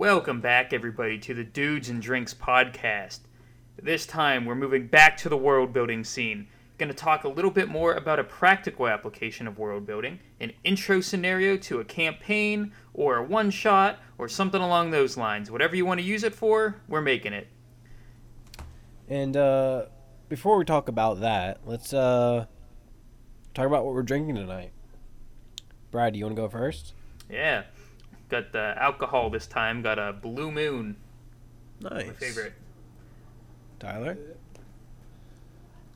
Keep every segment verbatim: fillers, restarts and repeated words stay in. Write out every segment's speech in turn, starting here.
Welcome back, everybody, to the Dudes and Drinks podcast. This time, we're moving back to the world-building scene. Going to talk a little bit more about a practical application of world-building, an intro scenario to a campaign, or a one-shot, or something along those lines. Whatever you want to use it for, we're making it. And uh, before we talk about that, let's uh, talk about what we're drinking tonight. Brad, do you want to go first? Yeah. Got the alcohol this time. Got a Blue Moon. Nice. My favorite. Tyler?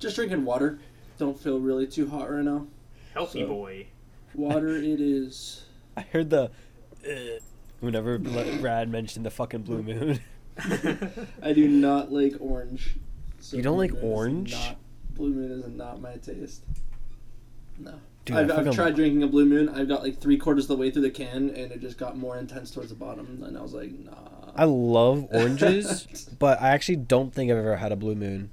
Just drinking water. Don't feel really too hot right now. Healthy so, boy. Water it is. I heard the... Uh, whenever Brad mentioned the fucking Blue Moon. I do not like orange. So you don't like orange? Not, Blue Moon is not my taste. No. Dude, I've, I've tried drinking a Blue Moon. I've got like three quarters of the way through the can, and it just got more intense towards the bottom. And I was like, nah. I love oranges, but I actually don't think I've ever had a Blue Moon.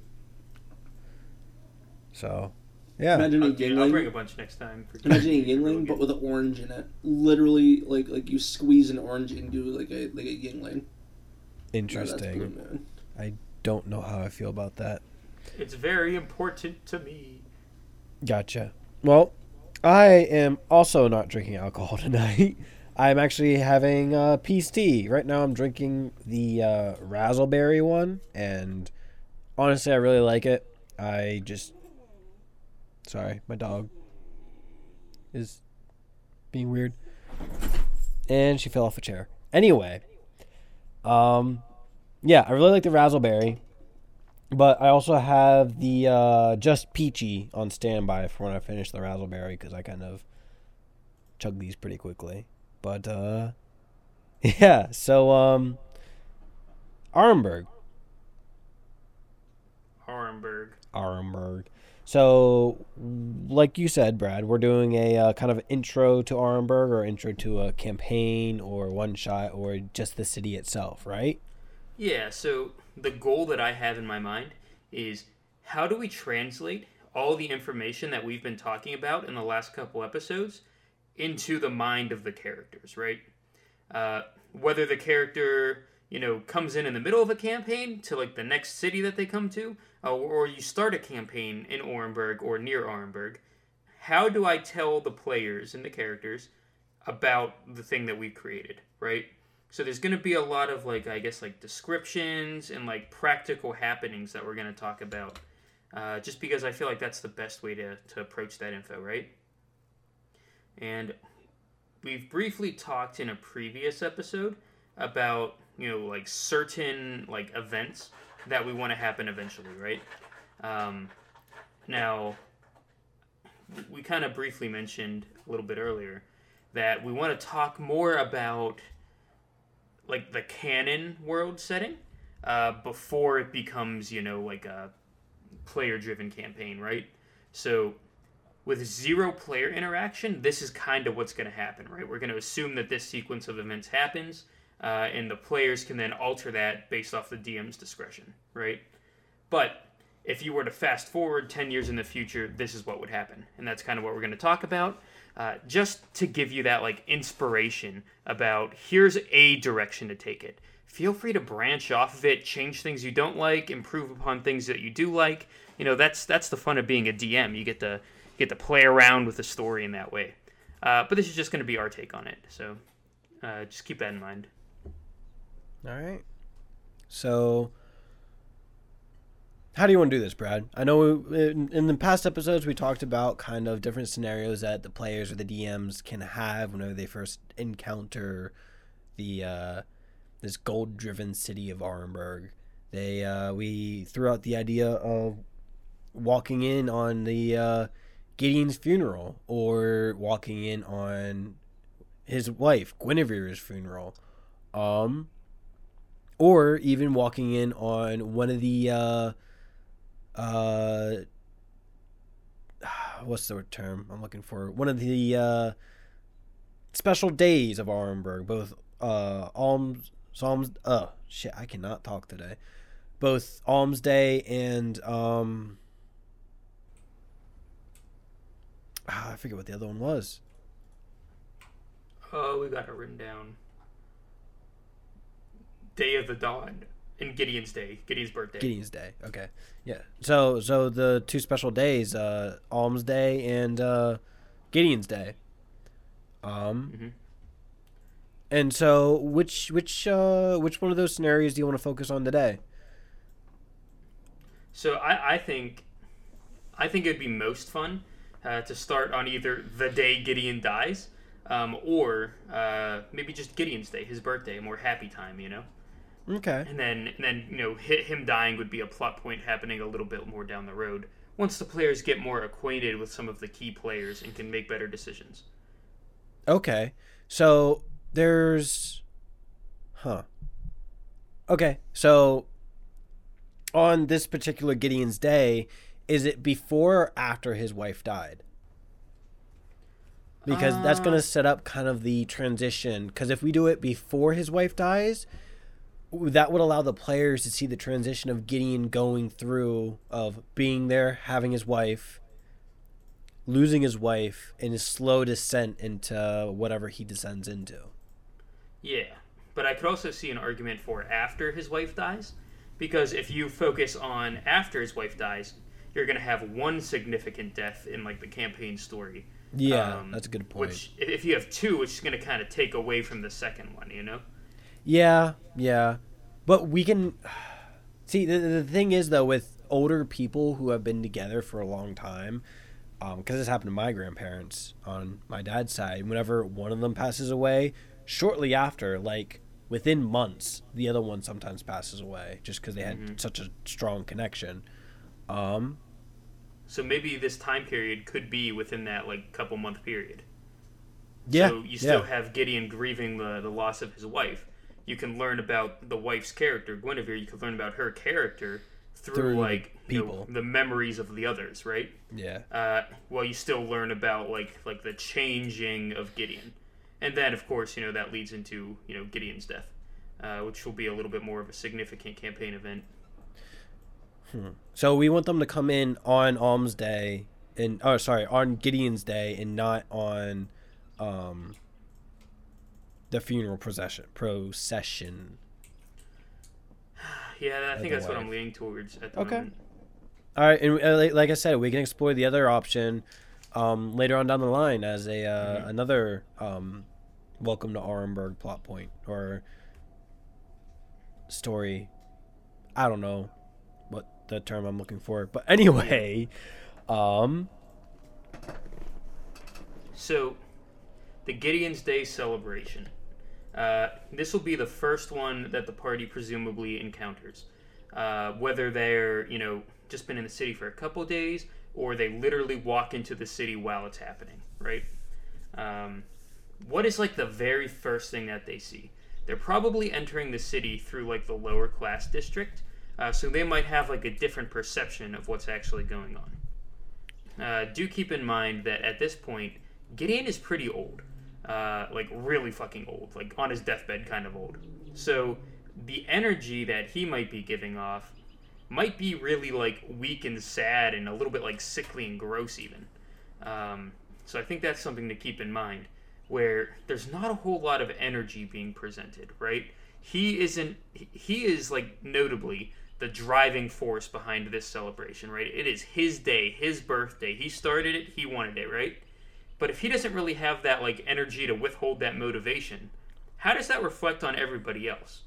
So, yeah. Imagine a Yuengling. I'll bring a bunch next time. For Imagine a Yuengling, but with an orange in it. Literally, like like you squeeze an orange into like a like a Yuengling. Interesting. No, that's Blue Moon. I don't know how I feel about that. It's very important to me. Gotcha. Well, I am also not drinking alcohol tonight. I'm actually having uh, peace tea. Right now I'm drinking the uh, Razzleberry one, and honestly I really like it. I just... Sorry, my dog is being weird. And she fell off a chair. Anyway, um, yeah, I really like the Razzleberry. But I also have the uh, Just Peachy on standby for when I finish the Razzleberry, because I kind of chug these pretty quickly. But, uh, yeah, so, um, Arenberg. Arenberg. Arenberg. So, like you said, Brad, we're doing a uh, kind of intro to Arenberg, or intro to a campaign, or one shot, or just the city itself, right? Yeah, so the goal that I have in my mind is how do we translate all the information that we've been talking about in the last couple episodes into the mind of the characters, right? Uh, whether the character, you know, comes in in the middle of a campaign to, like, the next city that they come to, uh, or you start a campaign in Arenberg or near Arenberg, how do I tell the players and the characters about the thing that we created, right? So there's going to be a lot of, like, I guess, like, descriptions and, like, practical happenings that we're going to talk about, uh, just because I feel like that's the best way to, to approach that info, right? And we've briefly talked in a previous episode about, you know, like, certain, like, events that we want to happen eventually, right? Um, now, we kind of briefly mentioned a little bit earlier that we want to talk more about... like, the canon world setting, uh, before it becomes, you know, like a player-driven campaign, right? So, with zero player interaction, this is kind of what's going to happen, right? We're going to assume that this sequence of events happens, uh, and the players can then alter that based off the D M's discretion, right? But, if you were to fast-forward ten years in the future, this is what would happen, and that's kind of what we're going to talk about. Uh, just to give you that, like, inspiration about here's a direction to take it. Feel free to branch off of it, change things you don't like, improve upon things that you do like. You know, that's that's the fun of being a D M. You get to get to play around with the story in that way. Uh, but this is just going to be our take on it. So uh, just keep that in mind. All right. So how do you want to do this, Brad? I know in, in the past episodes we talked about kind of different scenarios that the players or the D Ms can have whenever they first encounter the uh, this gold-driven city of Arenberg. They uh, we threw out the idea of walking in on the uh, Gideon's funeral, or walking in on his wife Guinevere's funeral, um, or even walking in on one of the uh, Uh, what's the term I'm looking for? One of the uh, special days of Arenberg, both uh, Alms, Alms, uh, shit, I cannot talk today. Both Alms Day and um, ah, I forget what the other one was. Oh, we got it written down. Day of the Dawn and Gideon's Day, Gideon's birthday. Gideon's Day, okay. Yeah. So so the two special days, uh, Alms Day and uh, Gideon's Day. Um. Mm-hmm. And so which which uh, which one of those scenarios do you want to focus on today? So I, I think I think it would be most fun uh, to start on either the day Gideon dies um, or uh, maybe just Gideon's Day, his birthday, more happy time, you know? Okay. And then, and then you know, him dying would be a plot point happening a little bit more down the road once the players get more acquainted with some of the key players and can make better decisions. Okay. So there's... Huh. Okay. So on this particular Gideon's Day, is it before or after his wife died? Because uh... that's going to set up kind of the transition. Because if we do it before his wife dies, that would allow the players to see the transition of Gideon going through of being there, having his wife, losing his wife, and his slow descent into whatever he descends into. Yeah, but I could also see an argument for after his wife dies, because if you focus on after his wife dies, you're going to have one significant death in like the campaign story. Yeah, um, that's a good point. Which, if you have two, it's going to kind of take away from the second one, you know? Yeah, yeah. But we can... See, the, the thing is, though, with older people who have been together for a long time, because um, this happened to my grandparents on my dad's side, whenever one of them passes away, shortly after, like, within months, the other one sometimes passes away, just because they had mm-hmm. such a strong connection. Um, so maybe this time period could be within that, like, couple-month period. Yeah, So you still yeah. have Gideon grieving the, the loss of his wife. You can learn about the wife's character, Guinevere. You can learn about her character through, through like people, you know, the memories of the others, right? Yeah. Uh, well, you still learn about like like the changing of Gideon, and then of course you know that leads into you know Gideon's death, uh, which will be a little bit more of a significant campaign event. Hmm. So we want them to come in on Alms Day, and oh sorry, on Gideon's Day, and not on. Um, The funeral procession. Procession. Yeah, I think that's what I'm leaning towards at the okay. moment. All right, and uh, like I said, we can explore the other option um, later on down the line as a uh, mm-hmm. another um, Welcome to Arenberg plot point or story. I don't know what the term I'm looking for, but anyway. Um, so, the Gideon's Day celebration. Uh, this will be the first one that the party presumably encounters, uh, whether they're, you know, just been in the city for a couple days or they literally walk into the city while it's happening, right? Um, what is, like, the very first thing that they see? They're probably entering the city through, like, the lower class district, uh, so they might have, like, a different perception of what's actually going on. Uh, do keep in mind that at this point, Gideon is pretty old. Uh, like, really fucking old. Like, on his deathbed kind of old. So, the energy that he might be giving off might be really, like, weak and sad and a little bit, like, sickly and gross even. Um, so I think that's something to keep in mind, where there's not a whole lot of energy being presented, right? He isn't... He is, like, notably the driving force behind this celebration, right? It is his day, his birthday. He started it, he wanted it, right? But if he doesn't really have that, like, energy to withhold that motivation, how does that reflect on everybody else?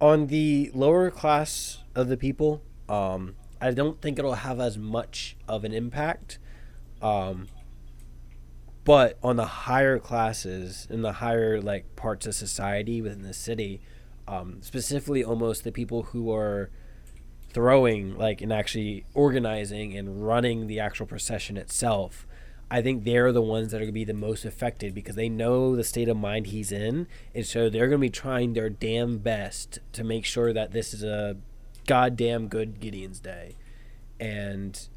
On the lower class of the people, um, I don't think it'll have as much of an impact. Um, but on the higher classes, in the higher, like, parts of society within the city, um, specifically almost the people who are throwing like and actually organizing and running the actual procession itself, I think they're the ones that are going to be the most affected because they know the state of mind he's in, and so they're going to be trying their damn best to make sure that this is a goddamn good Gideon's Day. And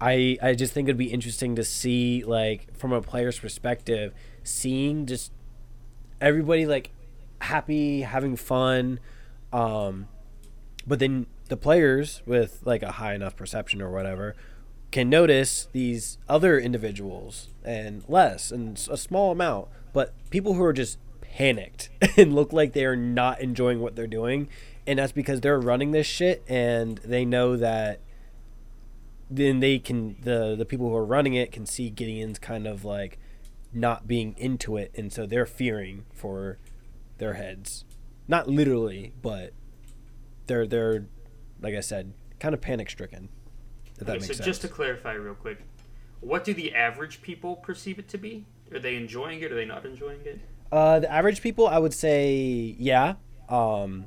I I just think it'd be interesting to see, like, from a player's perspective, seeing just everybody, like, happy, having fun, um, but then the players with, like, a high enough perception or whatever can notice these other individuals and less and a small amount, but people who are just panicked and look like they are not enjoying what they're doing. And that's because they're running this shit, and they know that then they can, the, the people who are running it can see Gideon's kind of like not being into it. And so they're fearing for their heads, not literally, but they're, they're, like I said, kind of panic stricken. If that okay, makes so sense. Just to clarify real quick, what do the average people perceive it to be? Are they enjoying it? Are they not enjoying it? Uh, the average people, I would say, yeah. Um,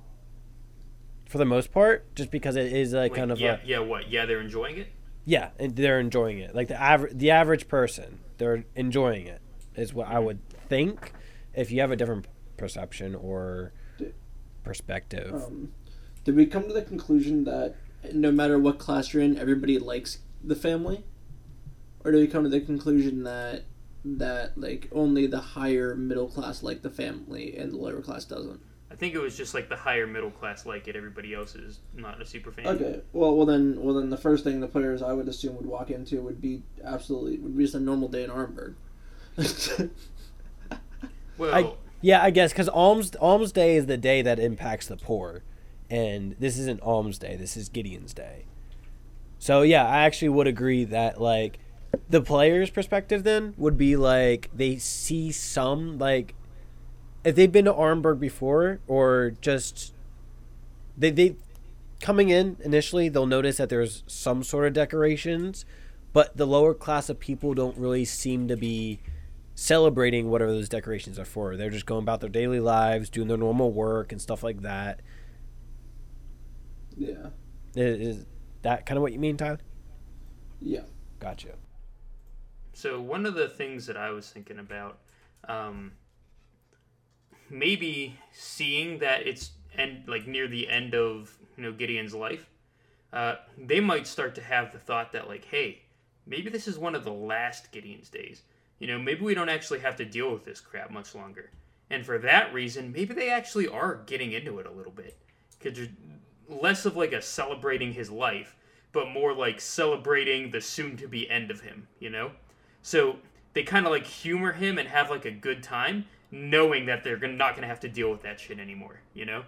for the most part, just because it is a Wait, kind of yeah, a, yeah, what? Yeah, they're enjoying it? Yeah, and they're enjoying it. Like the average, the average person, they're enjoying it is what I would think. If you have a different perception or perspective. Um, did we come to the conclusion that no matter what class you're in, everybody likes the family? Or do we come to the conclusion that that like only the higher middle class like the family and the lower class doesn't? I think it was just like the higher middle class like it. Everybody else is not a super fan. Okay. Well, well then, well then, the first thing the players I would assume would walk into would be absolutely would be just a normal day in Arenberg. well, I, yeah, I guess because Alms Alms Day is the day that impacts the poor, and this isn't Alms Day. This is Gideon's Day. So yeah, I actually would agree that like. The player's perspective then would be like they see some like if they've been to Arenberg before or just they they coming in initially they'll notice that there's some sort of decorations, but the lower class of people don't really seem to be celebrating whatever those decorations are for. They're just going about their daily lives, doing their normal work and stuff like that. Yeah, is that kind of what you mean, Tyler? Yeah, gotcha. So one of the things that I was thinking about, um, maybe seeing that it's end, like near the end of you know Gideon's life, uh, they might start to have the thought that like, hey, maybe this is one of the last Gideon's days. You know, maybe we don't actually have to deal with this crap much longer. And for that reason, maybe they actually are getting into it a little bit, because you're less of like a celebrating his life, but more like celebrating the soon-to-be end of him. You know. So they kind of, like, humor him and have, like, a good time, knowing that they're not going to have to deal with that shit anymore, you know?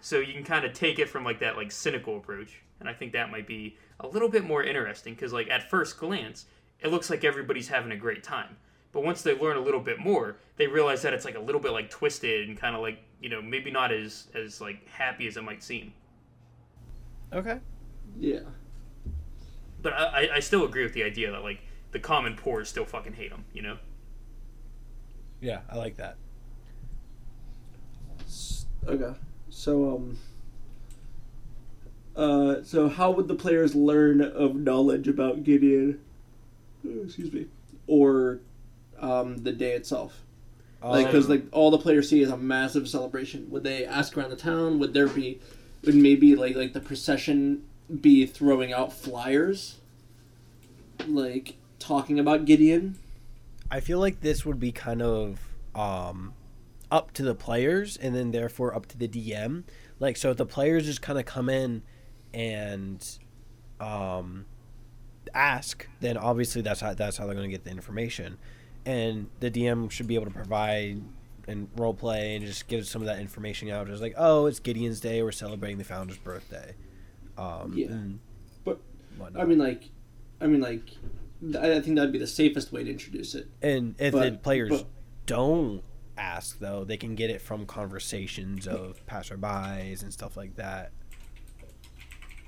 So you can kind of take it from, like, that, like, cynical approach, and I think that might be a little bit more interesting, because, like, at first glance, it looks like everybody's having a great time. But once they learn a little bit more, they realize that it's, like, a little bit, like, twisted and kind of, like, you know, maybe not as, as, like, happy as it might seem. Okay. Yeah. But I, I still agree with the idea that, like, the common poor still fucking hate them, you know? Yeah, I like that. Okay. So, um... Uh, so how would the players learn of knowledge about Gideon? Oh, excuse me. Or, um, the day itself? Um, like, because, like, all the players see is a massive celebration. Would they ask around the town? Would there be... Would maybe, like, like the procession be throwing out flyers? Like... talking about Gideon? I feel like this would be kind of um, up to the players and then therefore up to the D M. Like, so if the players just kind of come in and um, ask, then obviously that's how, that's how they're going to get the information. And the D M should be able to provide and role play and just give some of that information out. Just like, oh, it's Gideon's Day. We're celebrating the founder's birthday. Um, yeah. But, whatnot. I mean, like, I mean, like, I think that'd be the safest way to introduce it. And if but, the players but, don't ask, though, they can get it from conversations of passerbys and stuff like that.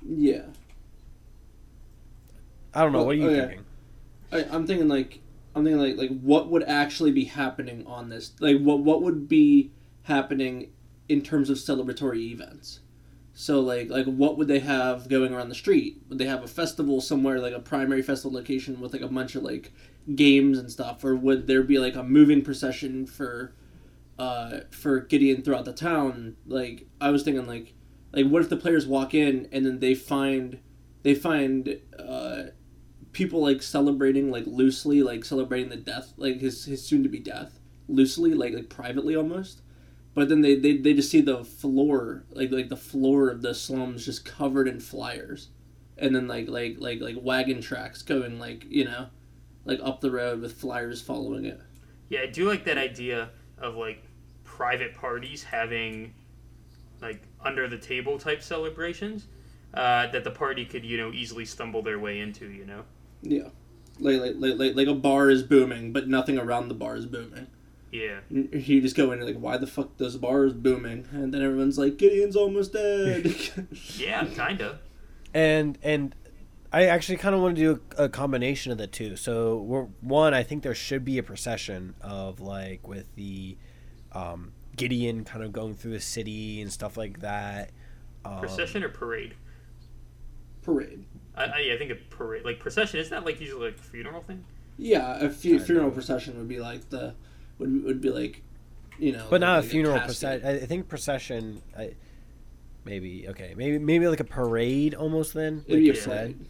Yeah. I don't know. Well, what are you okay. thinking? I, I'm thinking like I'm thinking like like what would actually be happening on this? Like what what would be happening in terms of celebratory events? So, like, like what would they have going around the street? Would they have a festival somewhere, like a primary festival location with, like, a bunch of, like, games and stuff? Or would there be, like, a moving procession for uh, for Gideon throughout the town? Like, I was thinking, like, like what if the players walk in and then they find, they find uh, people, like, celebrating, like, loosely, like, celebrating the death, like, his, his soon-to-be death, loosely, like, like privately almost? But then they, they, they just see the floor, like like the floor of the slums just covered in flyers. And then like like like like wagon tracks going like, you know, like up the road with flyers following it. Yeah, I do like that idea of like private parties having like under the table type celebrations uh, that the party could, you know, easily stumble their way into, you know? Yeah. Like, like, like, like a bar is booming, but nothing around the bar is booming. Yeah. You just go in and like, why the fuck this bar is booming? And then everyone's like, Gideon's almost dead. Yeah, kind of. And, and I actually kind of want to do a, a combination of the two. So, we're, one, I think there should be a procession of, like, with the um, Gideon kind of going through the city and stuff like that. Um, procession or parade? Parade. I, I, I think a parade. Like, procession, isn't that, like, usually, like, a funeral thing? Yeah, a fu- funeral know. procession would be, like, the... Would would be like, you know. But not like a funeral procession. I think procession, I, maybe okay, maybe maybe like a parade almost. Then it'd like you said,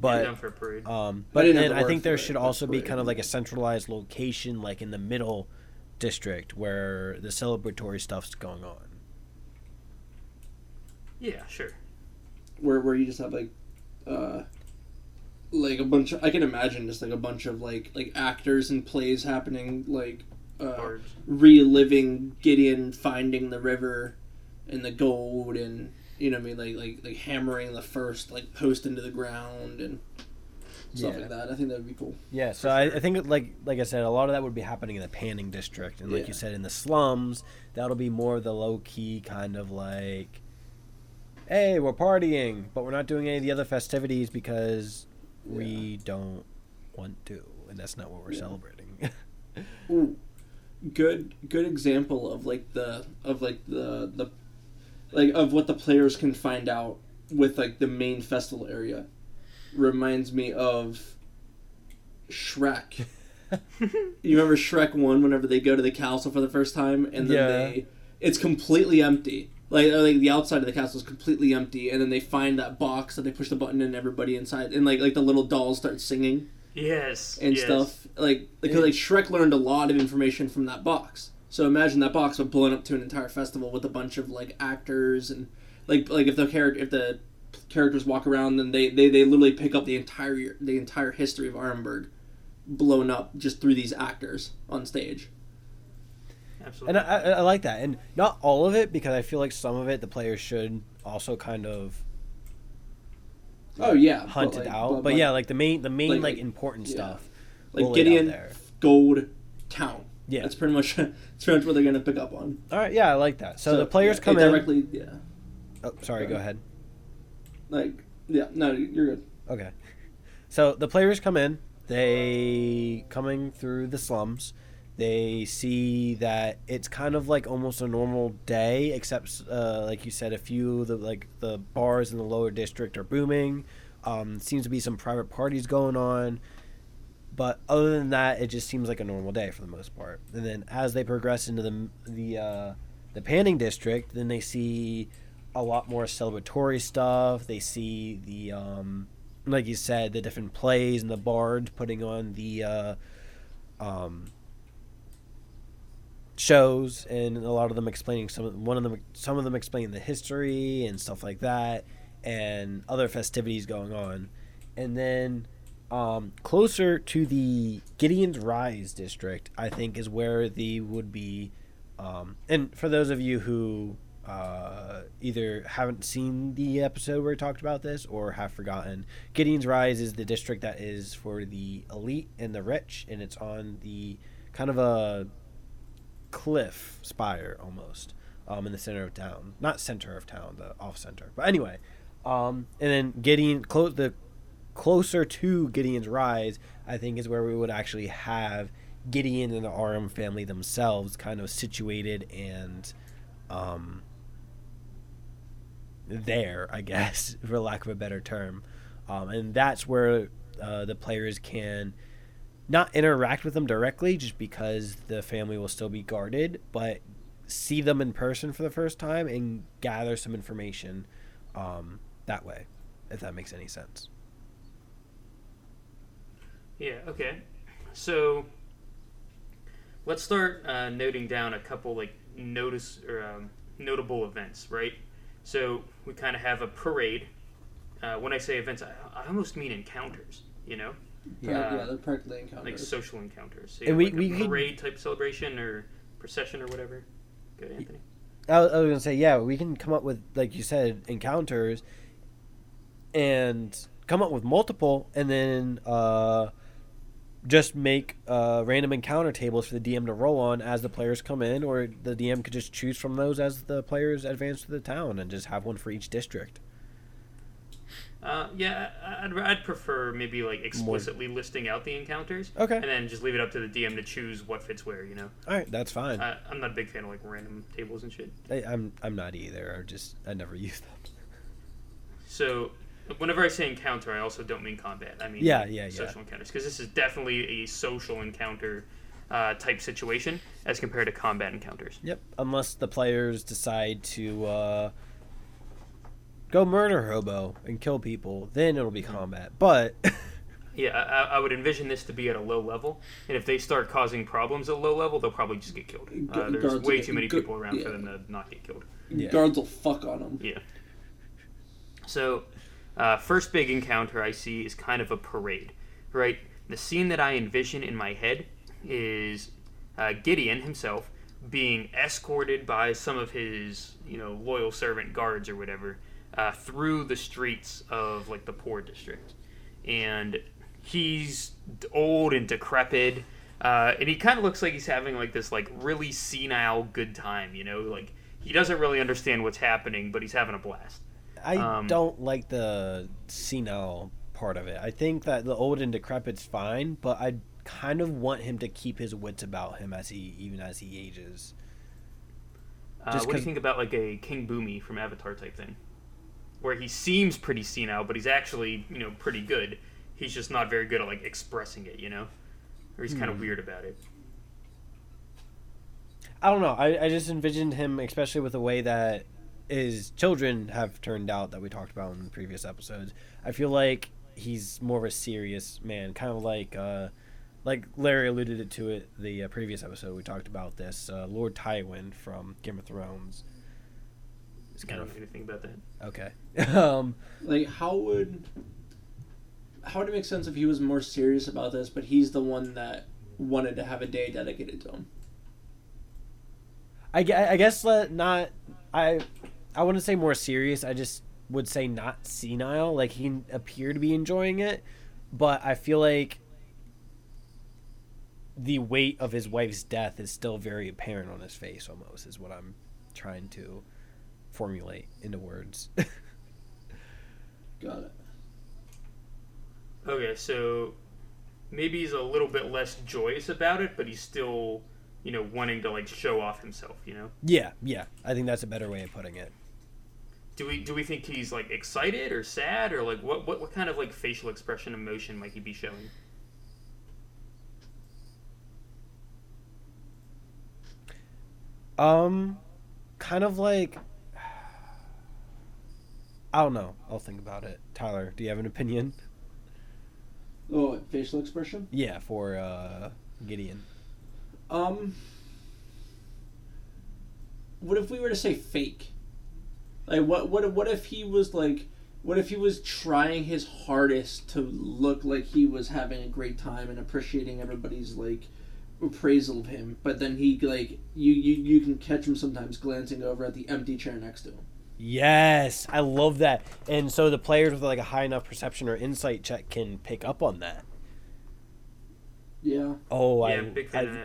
but yeah, for a parade. um, but I then I think there it. should also be kind of like a centralized location, like in the middle district where the celebratory stuff's going on. Yeah, sure. Where where you just have like, uh. like a bunch of, I can imagine just like a bunch of like like actors and plays happening, like uh, reliving Gideon finding the river and the gold, and you know what I mean, like like like hammering the first like post into the ground and stuff yeah. like that. I think that would be cool. Yeah, so sure. I, I think like like I said, a lot of that would be happening in the Panning district, and like yeah. you said, in the slums, that'll be more of the low key kind of like, hey, we're partying, but we're not doing any of the other festivities because we yeah. don't want to, and that's not what we're yeah. celebrating. Ooh, good good example of like the of like the the like of what the players can find out with like the main festival area. Reminds me of Shrek. You remember Shrek one, whenever they go to the castle for the first time, and then yeah. they it's completely empty. Like, like the outside of the castle is completely empty, and then they find that box that they push the button and everybody inside, and like like the little dolls start singing. Yes. And yes. stuff like because like Shrek learned a lot of information from that box. So imagine that box was blown up to an entire festival with a bunch of like actors and like like if the character if the characters walk around, then they, they, they literally pick up the entire the entire history of Arenberg, blown up just through these actors on stage. Absolutely. And I, I like that, and not all of it, because I feel like some of it the players should also kind of oh yeah hunt it like, out but, but like, yeah like the main the main like, like important yeah. stuff like Gideon Gold Town yeah that's pretty much that's pretty much what they're gonna pick up on. Alright, yeah, I like that. So, so the players yeah, come in directly yeah oh sorry right. go ahead like yeah no you're good okay so the players come in, they coming through the slums. They see that it's kind of like almost a normal day, except uh, like you said, a few of the like the bars in the lower district are booming. Um, seems to be some private parties going on, but other than that, it just seems like a normal day for the most part. And then as they progress into the the uh, the Panning district, then they see a lot more celebratory stuff. They see the um, like you said, the different plays and the bards putting on the. Uh, um, shows, and a lot of them explaining some of one of them some of them explain the history and stuff like that, and other festivities going on. And then um closer to the Gideon's Rise district, I think, is where the would be um and for those of you who uh either haven't seen the episode where we talked about this or have forgotten, Gideon's Rise is the district that is for the elite and the rich, and it's on the kind of a cliff spire almost um in the center of town, not center of town, the off center, but anyway um and then Gideon close the closer to Gideon's Rise, I think, is where we would actually have Gideon and the Arum family themselves kind of situated and um there, I guess, for lack of a better term, um and that's where uh, the players can not interact with them directly, just because the family will still be guarded, but see them in person for the first time and gather some information um, that way, if that makes any sense. Yeah, okay. So let's start uh, noting down a couple like notice or um, notable events, right? So we kind of have a parade. Uh, when I say events, I, I almost mean encounters, you know? Yeah, uh, yeah, they're practically encounters. Like social encounters. So and we, like we, a parade we, type celebration or procession or whatever. Go, Anthony. I was going to say, yeah, we can come up with, like you said, encounters and come up with multiple, and then uh, just make uh, random encounter tables for the D M to roll on as the players come in, or the D M could just choose from those as the players advance to the town and just have one for each district. Uh, yeah, I'd, I'd prefer maybe like explicitly More. listing out the encounters, okay, and then just leave it up to the D M to choose what fits where, you know. All right, that's fine. I, I'm not a big fan of like random tables and shit. I, I'm I'm not either. I just I never use them. So, whenever I say encounter, I also don't mean combat. I mean yeah, yeah, social yeah. encounters, because this is definitely a social encounter uh, type situation as compared to combat encounters. Yep, unless the players decide to. Uh, Go murder hobo and kill people, then it'll be combat. But yeah, I, I would envision this to be at a low level, and if they start causing problems at a low level, they'll probably just get killed. Uh, there's Guards way too many go, people around yeah. for them to not get killed. Yeah. Guards will fuck on them. Yeah. So, uh, first big encounter I see is kind of a parade, right? The scene that I envision in my head is uh, Gideon himself being escorted by some of his, you know, loyal servant guards or whatever. Uh, through the streets of like the poor district, and he's old and decrepit, uh, and he kind of looks like he's having like this like really senile good time, you know, like he doesn't really understand what's happening, but he's having a blast. I um, don't like the senile part of it. I think that the old and decrepit's fine, but I kind of want him to keep his wits about him as he even as he ages. Uh, Just what do you think about like a King Boomy from Avatar type thing? Where he seems pretty senile, but he's actually, you know, pretty good. He's just not very good at, like, expressing it, you know? Or he's mm. kind of weird about it. I don't know. I, I just envisioned him, especially with the way that his children have turned out that we talked about in previous episodes. I feel like he's more of a serious man, kind of like, uh, like Larry alluded it to it the uh, previous episode we talked about this, uh, Lord Tywin from Game of Thrones. It's kind of anything about that. Okay. um, like how would how would it make sense if he was more serious about this, but he's the one that wanted to have a day dedicated to him? I, I guess not. I I wouldn't say more serious. I just would say not senile. Like he appeared to be enjoying it, but I feel like the weight of his wife's death is still very apparent on his face. Almost is what I'm trying to. Formulate into words. Got it. Okay, so maybe he's a little bit less joyous about it, but he's still, you know, wanting to like show off himself, you know? Yeah, yeah. I think that's a better way of putting it. Do we do we think he's like excited or sad or like what what, what kind of like facial expression emotion might he be showing? Um kind of like I don't know. I'll think about it. Tyler, do you have an opinion? Oh, facial expression? Yeah, for uh, Gideon. Um, what if we were to say fake? Like, what, what, what if he was like, what if he was trying his hardest to look like he was having a great time and appreciating everybody's like appraisal of him, but then he like, you, you, you can catch him sometimes glancing over at the empty chair next to him. Yes, I love that. And so the players with like a high enough perception or insight check can pick up on that. Yeah. Oh, yeah, I, I,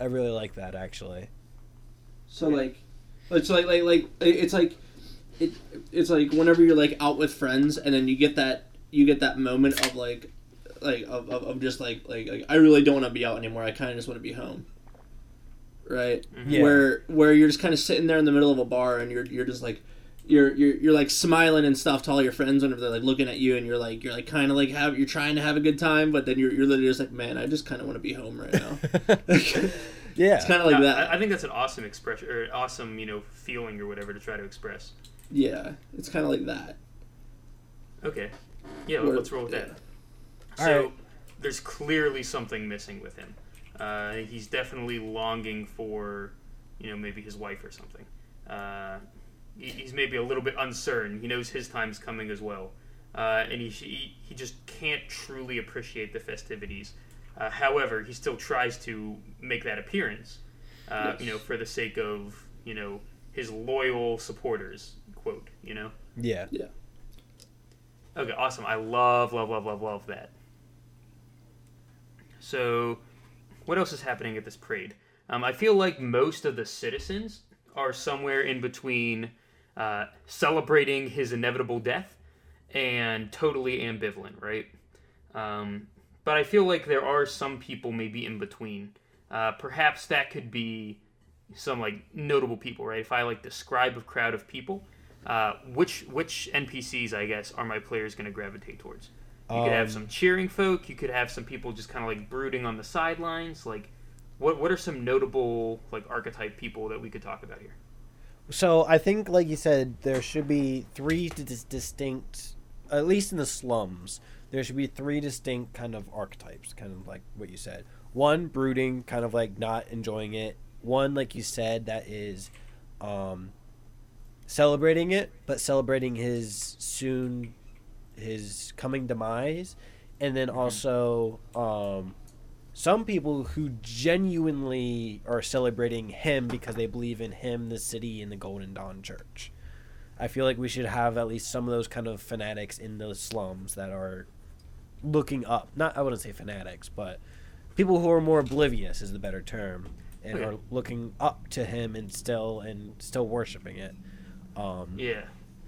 I really like that actually. So yeah. like, it's like like like it's like, it it's like whenever you're like out with friends and then you get that you get that moment of like, like of of, of just like, like like I really don't want to be out anymore. I kind of just want to be home. Right. Mm-hmm. Yeah. Where where you're just kind of sitting there in the middle of a bar and you're you're just like. You're, you're you're like smiling and stuff to all your friends whenever they're like looking at you and you're like you're like kind of like have you're trying to have a good time but then you're you're literally just like, man, I just kind of want to be home right now. Yeah, it's kind of like no, that. I, I think that's an awesome expression or awesome you know feeling or whatever to try to express. Yeah, it's kind of like that. Okay, yeah, or, let's roll with yeah. that. So right. There's clearly something missing with him. Uh, he's definitely longing for you know maybe his wife or something. Uh, He's maybe a little bit uncertain. He knows his time's coming as well. Uh, and he, he he just can't truly appreciate the festivities. Uh, however, he still tries to make that appearance, uh, yes. you know, for the sake of, you know, his loyal supporters, quote, you know? Yeah. Yeah. Okay, awesome. I love, love, love, love, love that. So, what else is happening at this parade? Um, I feel like most of the citizens are somewhere in between uh, celebrating his inevitable death and totally ambivalent, right? Um, but I feel like there are some people maybe in between. Uh, perhaps that could be some, like, notable people, right? If I, like, describe a crowd of people, uh, which which N P Cs, I guess, are my players going to gravitate towards? You um, could have some cheering folk. You could have some people just kind of, like, brooding on the sidelines. Like, what what are some notable, like, archetype people that we could talk about here? So I think, like you said, there should be three dis- distinct, at least in the slums, there should be three distinct kind of archetypes, kind of like what you said. One, brooding, kind of, like, not enjoying it. One, like you said, that is um, celebrating it, but celebrating his soon, his coming demise. And then also um, some people who genuinely are celebrating him because they believe in him, the city, and the Golden Dawn Church. I feel like we should have at least some of those kind of fanatics in those slums that are looking up. Not, I wouldn't say fanatics, but people who are more oblivious is the better term. And okay. are looking up to him and still and still worshiping it. Um, yeah.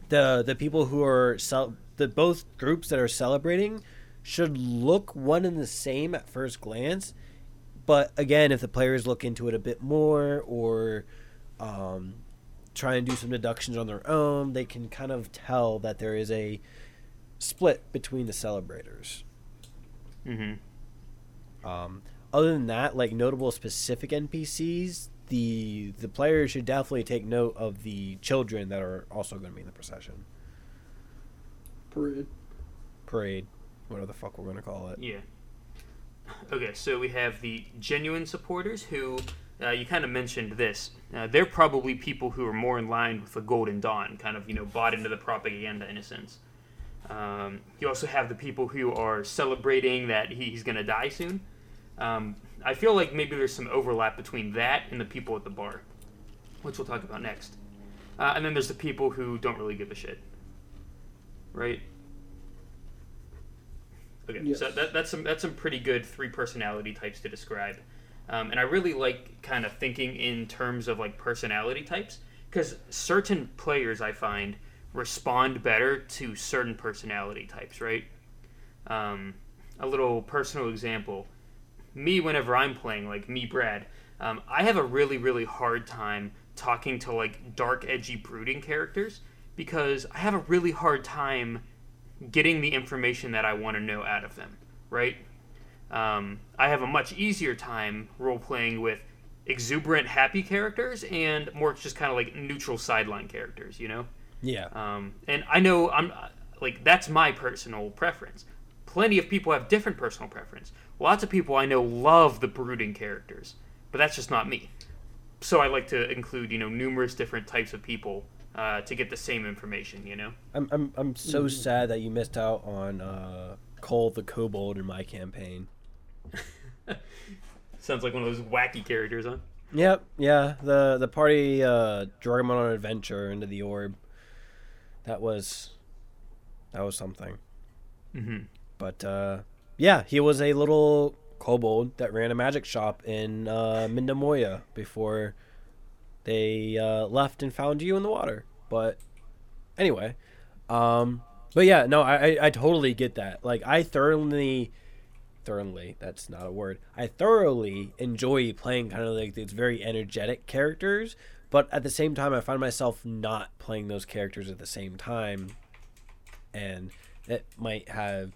The the people who are cel- the both groups that are celebrating should look one and the same at first glance, but again, if the players look into it a bit more or um, try and do some deductions on their own, they can kind of tell that there is a split between the celebrators. Mm-hmm. Um. Other than that, like, notable specific N P Cs, the the players should definitely take note of the children that are also going to be in the procession. Parade. Parade. Whatever the fuck we're going to call it. Yeah. Okay, so we have the genuine supporters who, uh, you kind of mentioned this, uh, they're probably people who are more in line with the Golden Dawn, kind of, you know, bought into the propaganda in a sense. Um, you also have the people who are celebrating that he's going to die soon. Um, I feel like maybe there's some overlap between that and the people at the bar, which we'll talk about next. Uh, and then there's the people who don't really give a shit, right? Okay, yes. So that, that's some that's some pretty good three personality types to describe. Um, and I really like kind of thinking in terms of, like, personality types, because certain players, I find, respond better to certain personality types, right? Um, a little personal example. Me, whenever I'm playing, like, me, Brad, um, I have a really, really hard time talking to, like, dark, edgy, brooding characters because I have a really hard time getting the information that I want to know out of them, right? Um, I have a much easier time role-playing with exuberant, happy characters and more just kind of, like, neutral sideline characters, you know? Yeah. Um, and I know, I'm like, that's my personal preference. Plenty of people have different personal preference. Lots of people I know love the brooding characters, but that's just not me. So I like to include, you know, numerous different types of people uh, to get the same information, you know? I'm I'm I'm so mm-hmm. sad that you missed out on uh, Cole the Kobold in my campaign. Sounds like one of those wacky characters, huh? Yep, yeah. The the party uh, drug him on an adventure into the orb. That was, that was something. Mm-hmm. But, uh... yeah, he was a little kobold that ran a magic shop in uh, Mindamoya before they uh, left and found you in the water. But anyway, um, but yeah, no, I, I totally get that. Like, I thoroughly, thoroughly, that's not a word. I thoroughly enjoy playing kind of like these very energetic characters, but at the same time, I find myself not playing those characters at the same time. And it might have...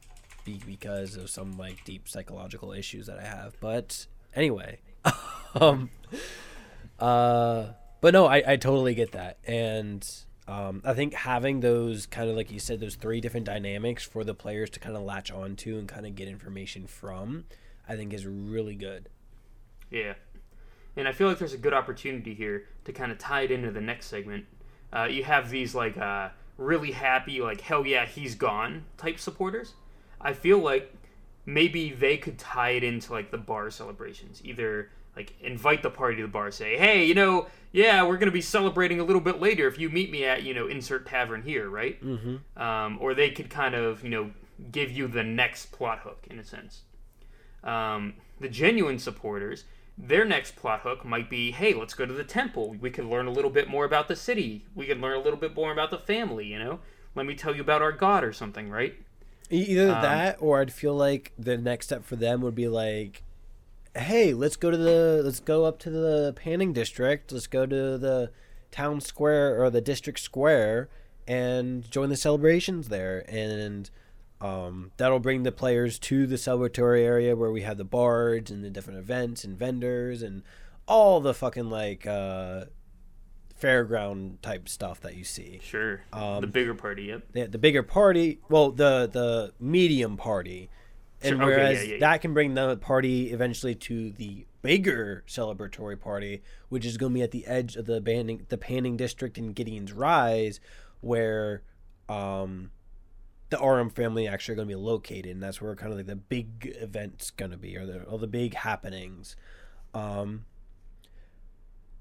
because of some, like, deep psychological issues that I have, but anyway, um uh but no, I, I totally get that. And um I think having those kind of, like you said, those three different dynamics for the players to kind of latch on to and kind of get information from, I think is really good. Yeah, and I feel like there's a good opportunity here to kind of tie it into the next segment. Uh you have these, like, uh really happy, like, hell yeah, he's gone type supporters. I feel like maybe they could tie it into, like, the bar celebrations. Either, like, invite the party to the bar, say, hey, you know, yeah, we're going to be celebrating a little bit later if you meet me at, you know, insert tavern here, right? Mm-hmm. Um, or they could kind of, you know, give you the next plot hook, in a sense. Um, the genuine supporters, their next plot hook might be, hey, let's go to the temple. We can learn a little bit more about the city. We can learn a little bit more about the family, you know? Let me tell you about our god or something, right? Either um, that, or I'd feel like the next step for them would be like, hey, let's go to the, let's go up to the panning district. Let's go to the town square or the district square and join the celebrations there. And um, that'll bring the players to the celebratory area where we have the bards and the different events and vendors and all the fucking like uh, fairground type stuff that you see. Sure. Um, the bigger party. Yep. Yeah, the bigger party. Well, the, the medium party. And sure. whereas okay, yeah, yeah, yeah. that can bring the party eventually to the bigger celebratory party, which is going to be at the edge of the banning, the panning district in Gideon's Rise, where um, the Arum family actually are going to be located, and that's where kind of like the big event's going to be, or the, all the big happenings. Um,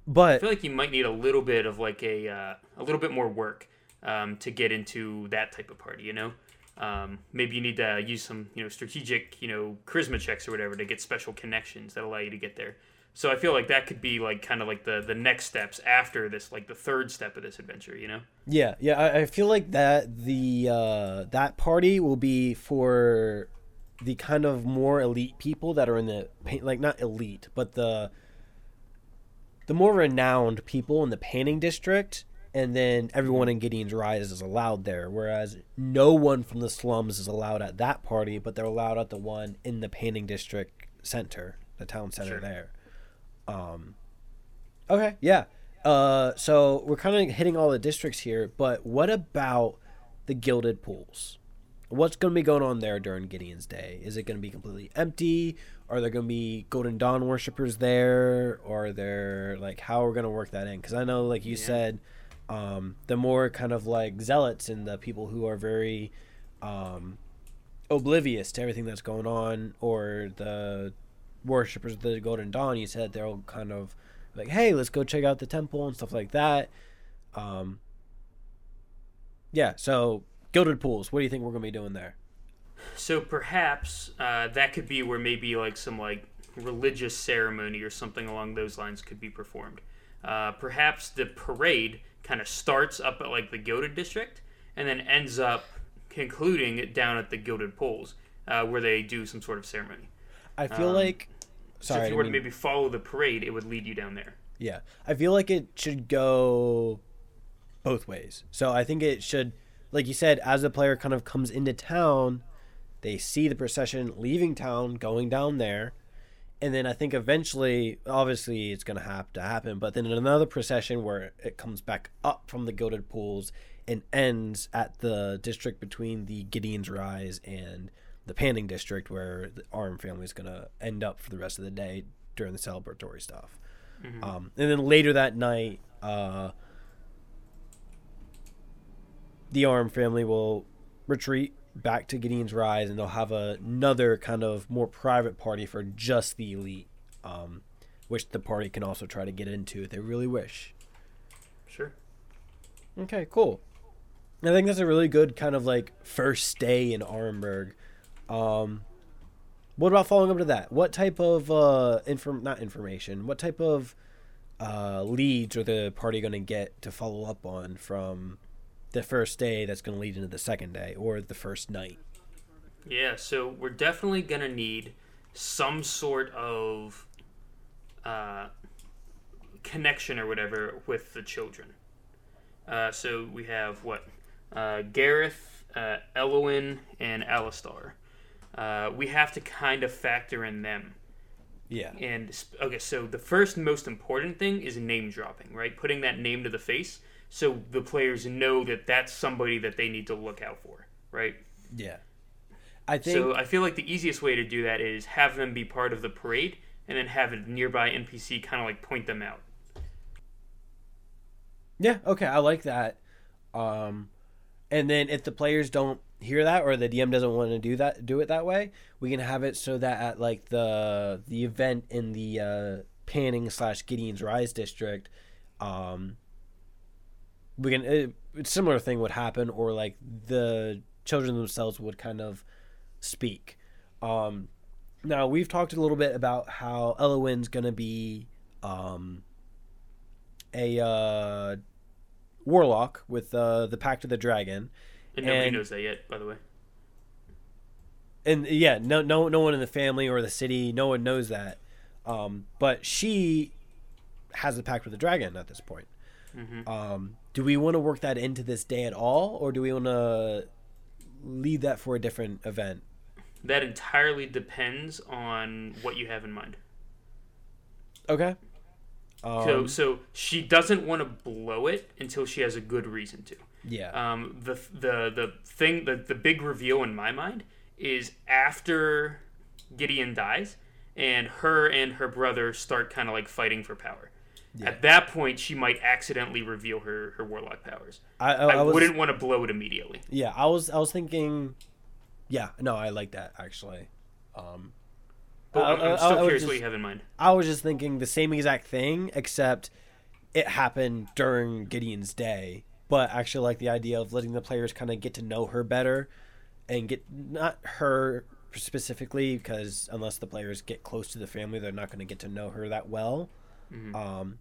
but I feel like you might need a little bit of like a uh, a little bit more work um, to get into that type of party, you know. Um, maybe you need to use some, you know, strategic, you know, charisma checks or whatever to get special connections that allow you to get there. So I feel like that could be like kind of like the, the next steps after this, like the third step of this adventure, you know? Yeah. Yeah. I, I feel like that the, uh, that party will be for the kind of more elite people that are in the paint, like not elite, but the, the more renowned people in the painting district. And then everyone in Gideon's Rise is allowed there, whereas no one from the slums is allowed at that party, but they're allowed at the one in the painting district center, the town center sure. there. Um, okay, yeah. Uh, so we're kind of hitting all the districts here, but what about the Gilded Pools? What's going to be going on there during Gideon's Day? Is it going to be completely empty? Are there going to be Golden Dawn worshippers there? Or are there, like, how are we going to work that in? Because I know, like you yeah. said... Um, the more kind of like zealots and the people who are very um, oblivious to everything that's going on, or the worshippers of the Golden Dawn, you said they're all kind of like, hey, let's go check out the temple and stuff like that. Um, yeah, so Gilded Pools, what do you think we're going to be doing there? So perhaps uh, that could be where maybe like some like religious ceremony or something along those lines could be performed. Uh, perhaps the parade kind of starts up at like the Gilded District and then ends up concluding down at the Gilded Pools, uh, where they do some sort of ceremony. I feel um, like, sorry, so if you were I mean, to maybe follow the parade, it would lead you down there. Yeah, I feel like it should go both ways. So I think it should, like you said, as the player kind of comes into town, they see the procession leaving town, going down there. And then I think eventually, obviously, it's going to have to happen. But then another procession where it comes back up from the Gilded Pools and ends at the district between the Gideon's Rise and the Panning District, where the Arum family is going to end up for the rest of the day during the celebratory stuff. Mm-hmm. Um, and then later that night, uh, the Arum family will retreat back to Gideon's Rise, and they'll have another kind of more private party for just the elite, um, which the party can also try to get into if they really wish. Sure. Okay, cool. I think that's a really good kind of like first day in Arenberg. Um, what about following up to that? What type of uh, inform not information? What type of uh, leads are the party going to get to follow up on from the first day that's going to lead into the second day or the first night? Yeah, so we're definitely going to need some sort of uh, connection or whatever with the children. Uh, so we have, what, uh, Gareth, uh, Elowen, and Alistair. Uh, we have to kind of factor in them. Yeah. And okay, so the first most important thing is name dropping, right? Putting that name to the face. So the players know that that's somebody that they need to look out for, right? Yeah. I think so. I feel like the easiest way to do that is have them be part of the parade and then have a nearby N P C kind of like point them out. Yeah, okay, I like that. Um, and then if the players don't hear that, or the D M doesn't want to do that, do it that way, we can have it so that at like the the event in the uh, Panning slash Gideon's Rise district, um, we can it, a similar thing would happen, or like the children themselves would kind of speak. Um, now we've talked a little bit about how Elowen's gonna be um, a uh, warlock with uh, the Pact of the Dragon, and nobody and, knows that yet, by the way. And yeah, no, no, no one in the family or the city, no one knows that. Um, but she has the Pact with the Dragon at this point. Mm-hmm. Um, do we want to work that into this day at all, or do we want to leave that for a different event? That entirely depends on what you have in mind. Okay. Um, so, so she doesn't want to blow it until she has a good reason to. Yeah. Um. The the the thing the the big reveal in my mind is after Gideon dies, and her and her brother start kind of like fighting for power. Yeah. At that point, she might accidentally reveal her, her warlock powers. I, I, I, I was, wouldn't want to blow it immediately. Yeah, I was I was thinking, yeah, no, I like that actually. Um, but I, I, I'm still I, I curious just, what you have in mind. I was just thinking the same exact thing, except it happened during Gideon's Day. But actually, like the idea of letting the players kind of get to know her better, and get not her specifically, because unless the players get close to the family, they're not going to get to know her that well. Mm-hmm. Um,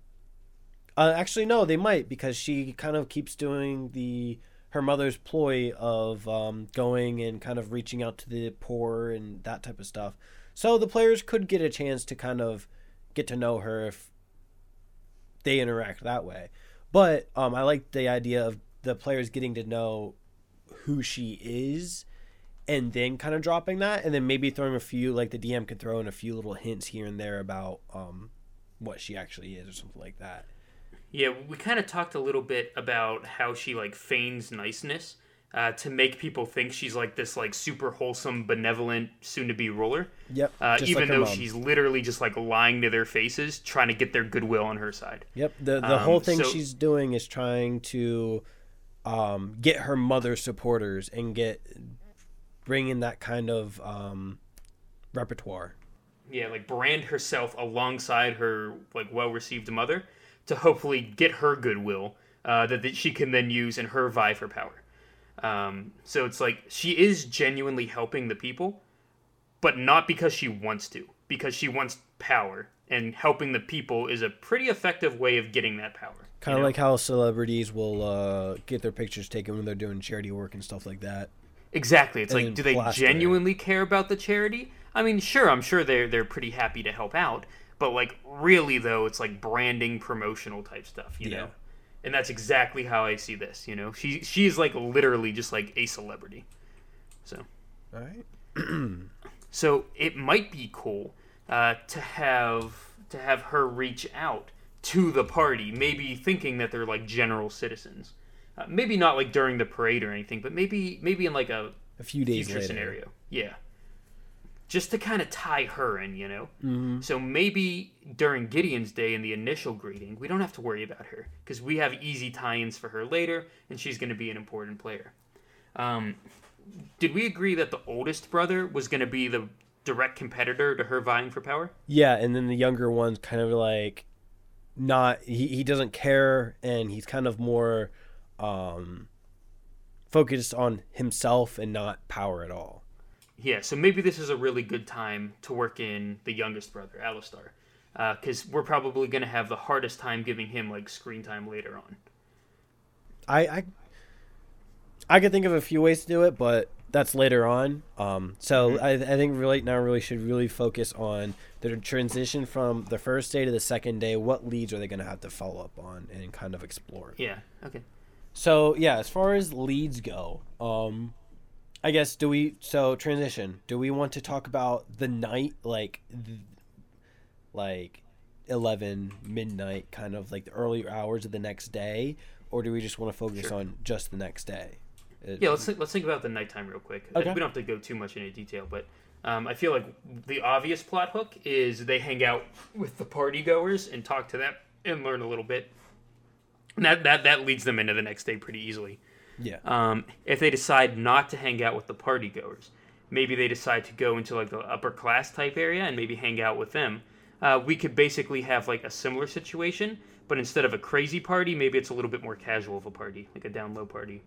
uh, actually, no, they might, because she kind of keeps doing the her mother's ploy of um, going and kind of reaching out to the poor and that type of stuff. So the players could get a chance to kind of get to know her if they interact that way. But um, I like the idea of the players getting to know who she is, and then kind of dropping that, and then maybe throwing a few, like the D M could throw in a few little hints here and there about um, what she actually is or something like that. Yeah, we kind of talked a little bit about how she like feigns niceness uh, to make people think she's like this like super wholesome, benevolent, soon-to-be ruler. Yep. Uh, even like though mom. She's literally just like lying to their faces, trying to get their goodwill on her side. Yep. The the um, whole thing so... she's doing is trying to um, get her mother's supporters and get bring in that kind of um, repertoire. Yeah, like brand herself alongside her like well-received mother to hopefully get her goodwill uh, that, that she can then use in her vie for power. Um, so it's like she is genuinely helping the people, but not because she wants to, because she wants power, and helping the people is a pretty effective way of getting that power. Kind of you know? Like how celebrities will uh, get their pictures taken when they're doing charity work and stuff like that. Exactly. It's and like, do they genuinely it. care about the charity? I mean, sure, I'm sure they're they're pretty happy to help out, but like really though, it's like branding, promotional type stuff, you yeah. know. And that's exactly how I see this, you know. She she's like literally just like a celebrity. So, all right. So it might be cool uh, to have to have her reach out to the party, maybe thinking that they're like general citizens. Uh, maybe not like during the parade or anything, but maybe maybe in like a, a few days future later. Scenario. Yeah. Just to kind of tie her in, you know? Mm-hmm. So maybe during Gideon's Day in the initial greeting, we don't have to worry about her because we have easy tie-ins for her later, and she's going to be an important player. Um, did we agree that the oldest brother was going to be the direct competitor to her vying for power? Yeah, and then the younger one's kind of like not... He, he doesn't care, and he's kind of more um, focused on himself and not power at all. Yeah, so maybe this is a really good time to work in the youngest brother, Alistair, because uh, we're probably going to have the hardest time giving him like screen time later on. I, I I could think of a few ways to do it, but that's later on. Um, so mm-hmm. I, I think right now really should really focus on the transition from the first day to the second day. What leads are they going to have to follow up on and kind of explore? Yeah, okay. So, yeah, as far as leads go... Um, I guess, do we, so transition, do we want to talk about the night, like, th- like eleven, midnight, kind of like the earlier hours of the next day, or do we just want to focus sure. on just the next day? It, yeah, let's think, let's think about the nighttime real quick. Okay. We don't have to go too much into detail, but um, I feel like the obvious plot hook is they hang out with the party goers and talk to them and learn a little bit. And that, that, that leads them into the next day pretty easily. Yeah. Um, if they decide not to hang out with the party goers, maybe they decide to go into like the upper class type area and maybe hang out with them. uh, we could basically have like a similar situation, but instead of a crazy party, maybe it's a little bit more casual of a party, like a down low party.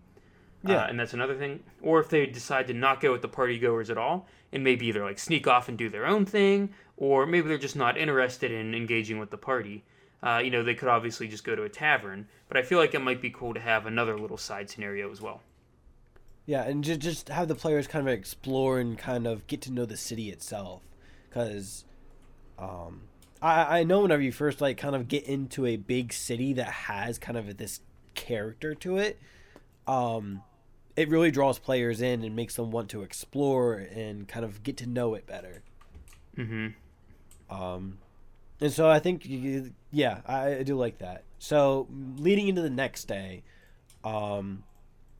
Yeah, uh, and that's another thing. Or if they decide to not go with the party goers at all, and maybe either like sneak off and do their own thing, or maybe they're just not interested in engaging with the party. Uh, you know, they could obviously just go to a tavern, but I feel like it might be cool to have another little side scenario as well. Yeah, and just just have the players kind of explore and kind of get to know the city itself, because um, I I know whenever you first like kind of get into a big city that has kind of this character to it, um, it really draws players in and makes them want to explore and kind of get to know it better. Mm-hmm. Um, and so I think, you, yeah, I, I do like that. So leading into the next day, um,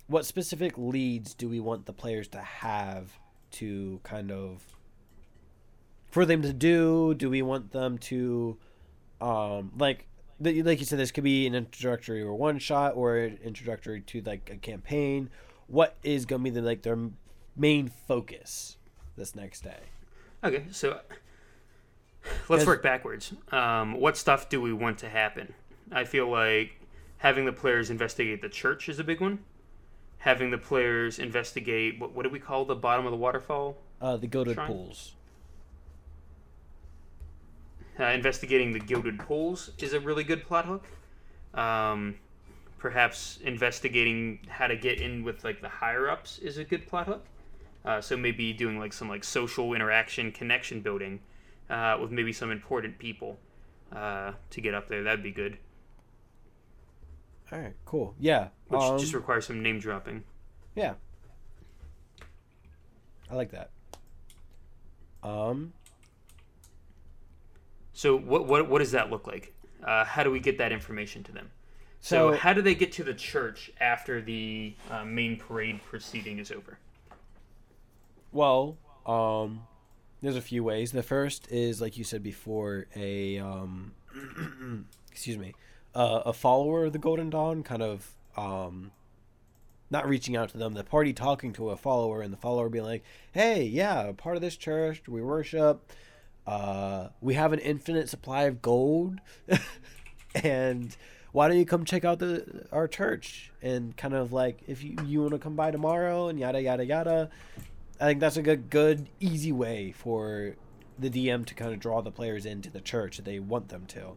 what specific leads do we want the players to have to kind of, for them to do? Do we want them to, um, like, th- like you said, this could be an introductory or one shot or an introductory to like a campaign. What is going to be the, like their main focus this next day? Okay, so let's work backwards. Um, what stuff do we want to happen? I feel like having the players investigate the church is a big one. Having the players investigate, what, what do we call the bottom of the waterfall? Uh, the Gilded Pools. Uh, investigating the Gilded Pools is a really good plot hook. Um, perhaps investigating how to get in with like the higher-ups is a good plot hook. Uh, so maybe doing like some like social interaction, connection building, uh, with maybe some important people, uh, to get up there. That'd be good. All right, cool. Yeah, which um, just requires some name dropping. Yeah, I like that. Um. So what what what does that look like? Uh, how do we get that information to them? So, so how do they get to the church after the uh, main parade proceeding is over? Well, um, there's a few ways. The first is, like you said before, a um, excuse me, uh, a follower of the Golden Dawn, kind of um, not reaching out to them. The party talking to a follower, and the follower being like, "Hey, yeah, part of this church. We worship. Uh, we have an infinite supply of gold, and why don't you come check out the our church?" And kind of like, if you you want to come by tomorrow, and yada yada yada. I think that's a good, good, easy way for the D M to kind of draw the players into the church that they want them to.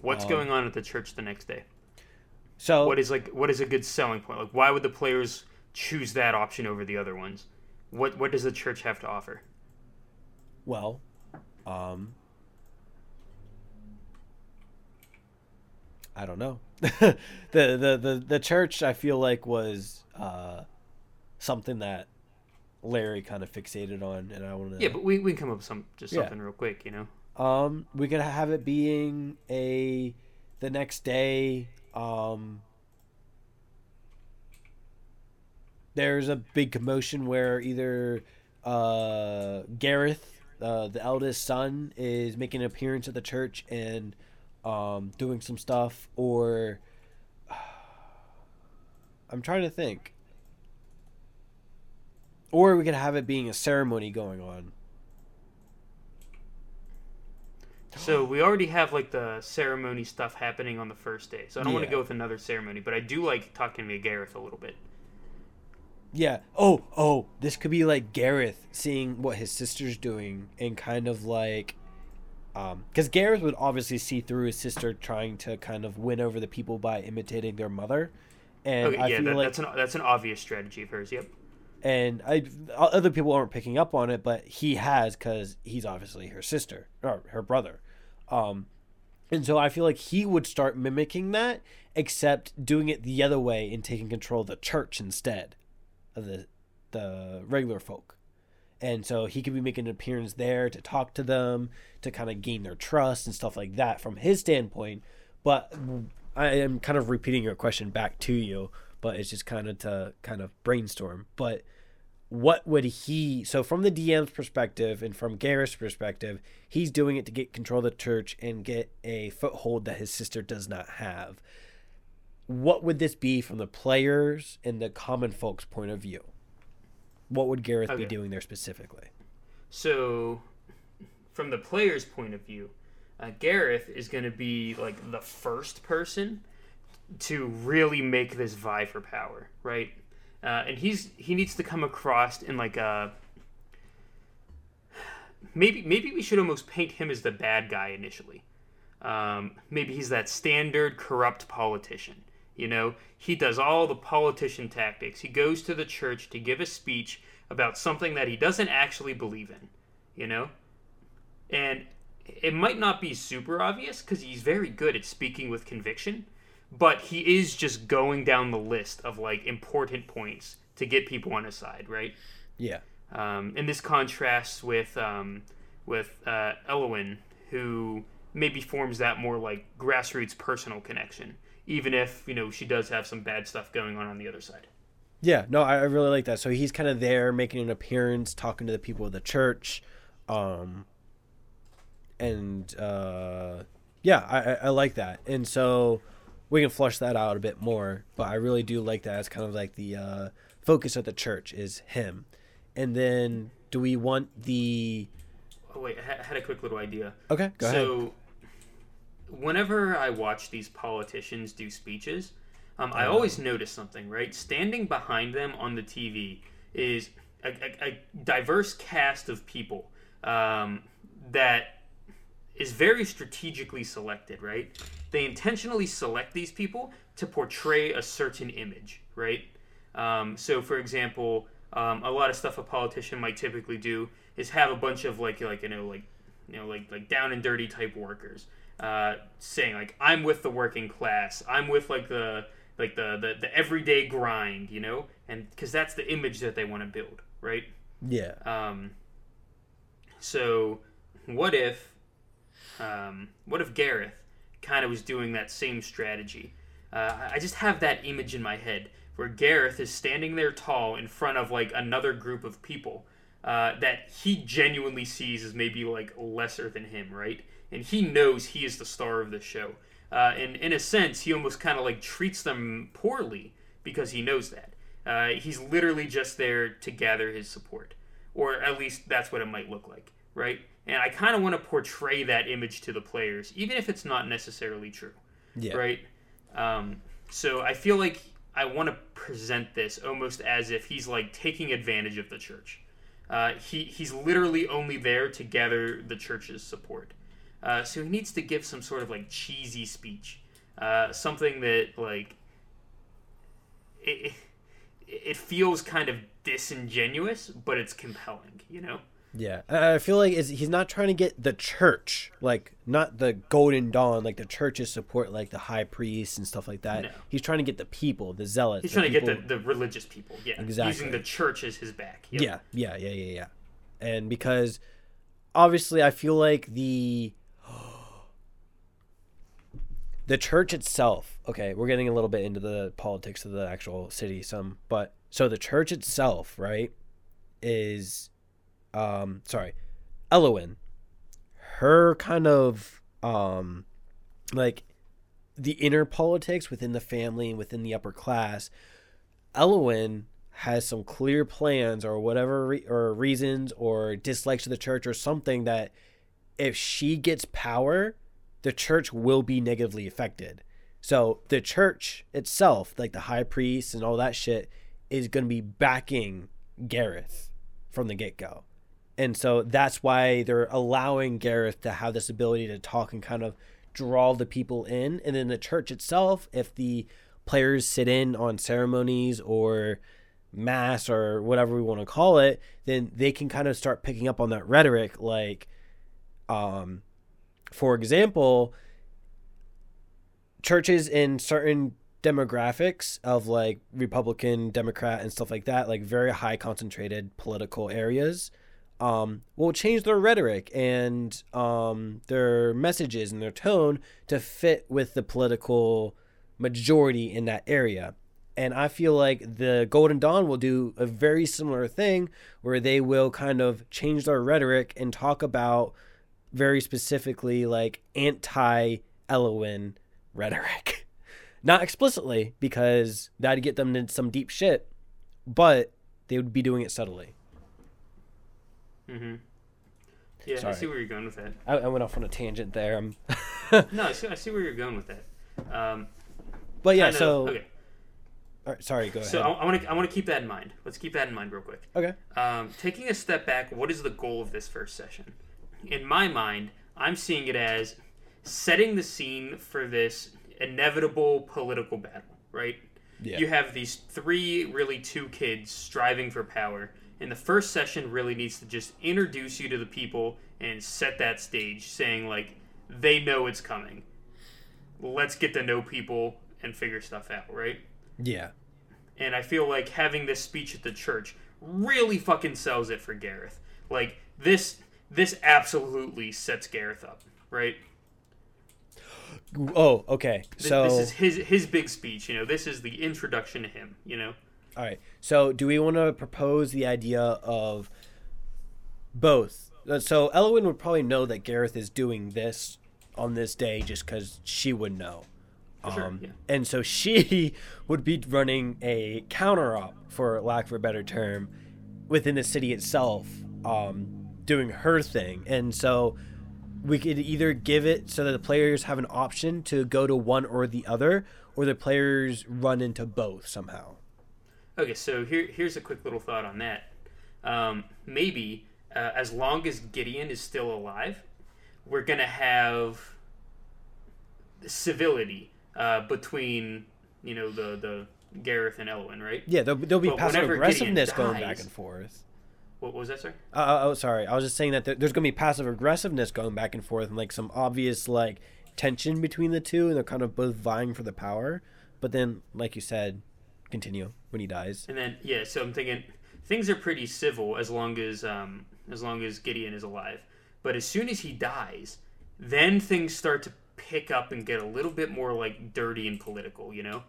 What's um, going on at the church the next day? So, what is like what is a good selling point? Like, why would the players choose that option over the other ones? What what does the church have to offer? Well, um, I don't know. the, the the the church, I feel like, was uh, something that Larry kind of fixated on, and I want to. Yeah, but we we can come up with some just yeah. something real quick, you know. Um, we could have it being a the next day. Um, there's a big commotion where either uh, Gareth, uh, the eldest son, is making an appearance at the church and um, doing some stuff, or uh, I'm trying to think. Or we could have it being a ceremony going on. So we already have like the ceremony stuff happening on the first day. So I don't yeah. want to go with another ceremony, but I do like talking to Gareth a little bit. Yeah. Oh, oh, this could be like Gareth seeing what his sister's doing and kind of like, um, because Gareth would obviously see through his sister trying to kind of win over the people by imitating their mother. And okay, I yeah, feel that, like that's an that's an obvious strategy of hers. Yep. And I, other people aren't picking up on it, but he has, because he's obviously her sister or her brother. Um, and so I feel like he would start mimicking that, except doing it the other way and taking control of the church instead of the the regular folk. And so he could be making an appearance there to talk to them, to kind of gain their trust and stuff like that from his standpoint. But I am kind of repeating your question back to you, but it's just kind of to kind of brainstorm. But what would he, so from the D M's perspective and from Gareth's perspective, he's doing it to get control of the church and get a foothold that his sister does not have. What would this be from the players and the common folks' point of view? What would Gareth okay. be doing there specifically? So from the players' point of view, uh, Gareth is going to be like the first person to really make this vie for power, right? Uh, and he's he needs to come across in like a maybe maybe we should almost paint him as the bad guy initially. Um, maybe he's that standard corrupt politician. You know, he does all the politician tactics. He goes to the church to give a speech about something that he doesn't actually believe in, you know? And it might not be super obvious because he's very good at speaking with conviction, but he is just going down the list of, like, important points to get people on his side, right? Yeah. Um, and this contrasts with, um, with uh, Elowen, who maybe forms that more, like, grassroots personal connection. Even if, you know, she does have some bad stuff going on on the other side. Yeah, no, I really like that. So he's kind of there making an appearance, talking to the people of the church. Um, and, uh, yeah, I, I like that. And so we can flush that out a bit more. But I really do like that. It's kind of like the uh, focus of the church is him. And then do we want the... Oh, wait, I had a quick little idea. Okay, go ahead. So... Whenever I watch these politicians do speeches, um, I always notice something, right? Standing behind them on the T V is a, a, a diverse cast of people um, that is very strategically selected, right? They intentionally select these people to portray a certain image, right? Um, so, for example, um, a lot of stuff a politician might typically do is have a bunch of like, like you know, like you know, like like down and dirty type workers. Uh, saying like I'm with the working class, I'm with like the like the the, the everyday grind, you know, and because that's the image that they want to build, right? Yeah. Um. So, what if, um, what if Gareth kind of was doing that same strategy? Uh, I just have that image in my head where Gareth is standing there tall in front of like another group of people uh, that he genuinely sees as maybe like lesser than him, right? And he knows he is the star of the show. Uh, and in a sense, he almost kind of like treats them poorly because he knows that. Uh, he's literally just there to gather his support. Or at least that's what it might look like, right? And I kind of want to portray that image to the players, even if it's not necessarily true, yeah. Right? Um, so I feel like I want to present this almost as if he's like taking advantage of the church. Uh, he he's literally only there to gather the church's support. Uh, so he needs to give some sort of, like, cheesy speech. Uh, something that, like, it, it feels kind of disingenuous, but it's compelling, you know? Yeah. I feel like it's, he's not trying to get the church, like, not the Golden Dawn, like the church's support, like the high priests and stuff like that. No. He's trying to get the people, the zealots. He's trying to people... get the, the religious people, yeah. Exactly. Using the church as his back. Yep. Yeah, yeah, yeah, yeah, yeah. And because, obviously, I feel like the... The church itself, okay, we're getting a little bit into the politics of the actual city some, but so the church itself, right, is, um, sorry, Elowen, her kind of, um, like, the inner politics within the family and within the upper class, Elowen has some clear plans or whatever, re- or reasons or dislikes of the church or something that if she gets power... the church will be negatively affected. So the church itself, like the high priest and all that shit, is going to be backing Gareth from the get-go. And so that's why they're allowing Gareth to have this ability to talk and kind of draw the people in. And then the church itself, if the players sit in on ceremonies or mass or whatever we want to call it, then they can kind of start picking up on that rhetoric like... um. For example, churches in certain demographics of like Republican, Democrat, and stuff like that, like very high concentrated political areas, um, will change their rhetoric and um, their messages and their tone to fit with the political majority in that area. And I feel like the Golden Dawn will do a very similar thing where they will kind of change their rhetoric and talk about very specifically like anti-Elowen rhetoric. Not explicitly, because that'd get them into some deep shit, but they would be doing it subtly. Mm-hmm. Yeah, sorry. I see where you're going with that. I, I went off on a tangent there. I'm no, I see, I see where you're going with that. Um, but yeah, kinda, so... Okay. All right, sorry, go ahead. So I want to I want to keep that in mind. Let's keep that in mind real quick. Okay. Um, taking a step back, what is the goal of this first session? In my mind, I'm seeing it as setting the scene for this inevitable political battle, right? Yeah. You have these three, really two kids striving for power, and the first session really needs to just introduce you to the people and set that stage, saying, like, they know it's coming. Let's get to know people and figure stuff out, right? Yeah. And I feel like having this speech at the church really fucking sells it for Gareth. Like, this this absolutely sets Gareth up, right? Oh, okay. So this is his his big speech, you know. This is the introduction to him, you know. All right. So do we want to propose the idea of both? So Elowen would probably know that Gareth is doing this on this day just because she would know. Um, sure, yeah. And so she would be running a counter-op, for lack of a better term, within the city itself, um, doing her thing. And so we could either give it so that the players have an option to go to one or the other, or the players run into both somehow. Okay, so here, here's a quick little thought on that. Um, maybe uh, as long as Gideon is still alive, we're going to have civility. Uh, between, you know, the, the Gareth and Elowen, right? Yeah, there'll, there'll be passive aggressiveness dies, going back and forth. What, what was that, sir? Uh, oh, sorry. I was just saying that there, there's going to be passive aggressiveness going back and forth, and like some obvious like tension between the two, and they're kind of both vying for the power. But then, like you said, continue when he dies. And then, yeah. So I'm thinking things are pretty civil as long as um as long as Gideon is alive. But as soon as he dies, then things start to pick up and get a little bit more like dirty and political, you know?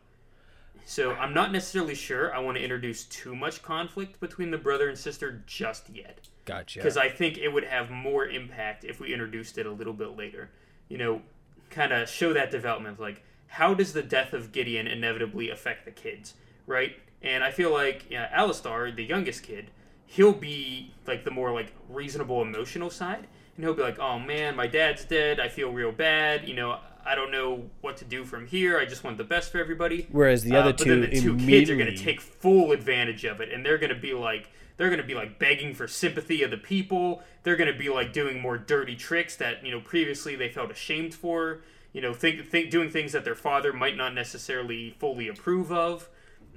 So I'm not necessarily sure I want to introduce too much conflict between the brother and sister just yet. Gotcha. Because I think it would have more impact if we introduced it a little bit later. You know, kind of show that development. Like, how does the death of Gideon inevitably affect the kids, right? And I feel like you know, Alistair, the youngest kid, he'll be like the more like reasonable emotional side. And he'll be like, oh, man, my dad's dead. I feel real bad. You know, I don't know what to do from here. I just want the best for everybody. Whereas the other uh, two, but then the two kids are going to take full advantage of it. And they're going to be like, they're going to be like begging for sympathy of the people. They're going to be like doing more dirty tricks that, you know, previously they felt ashamed for, you know, think, think, doing things that their father might not necessarily fully approve of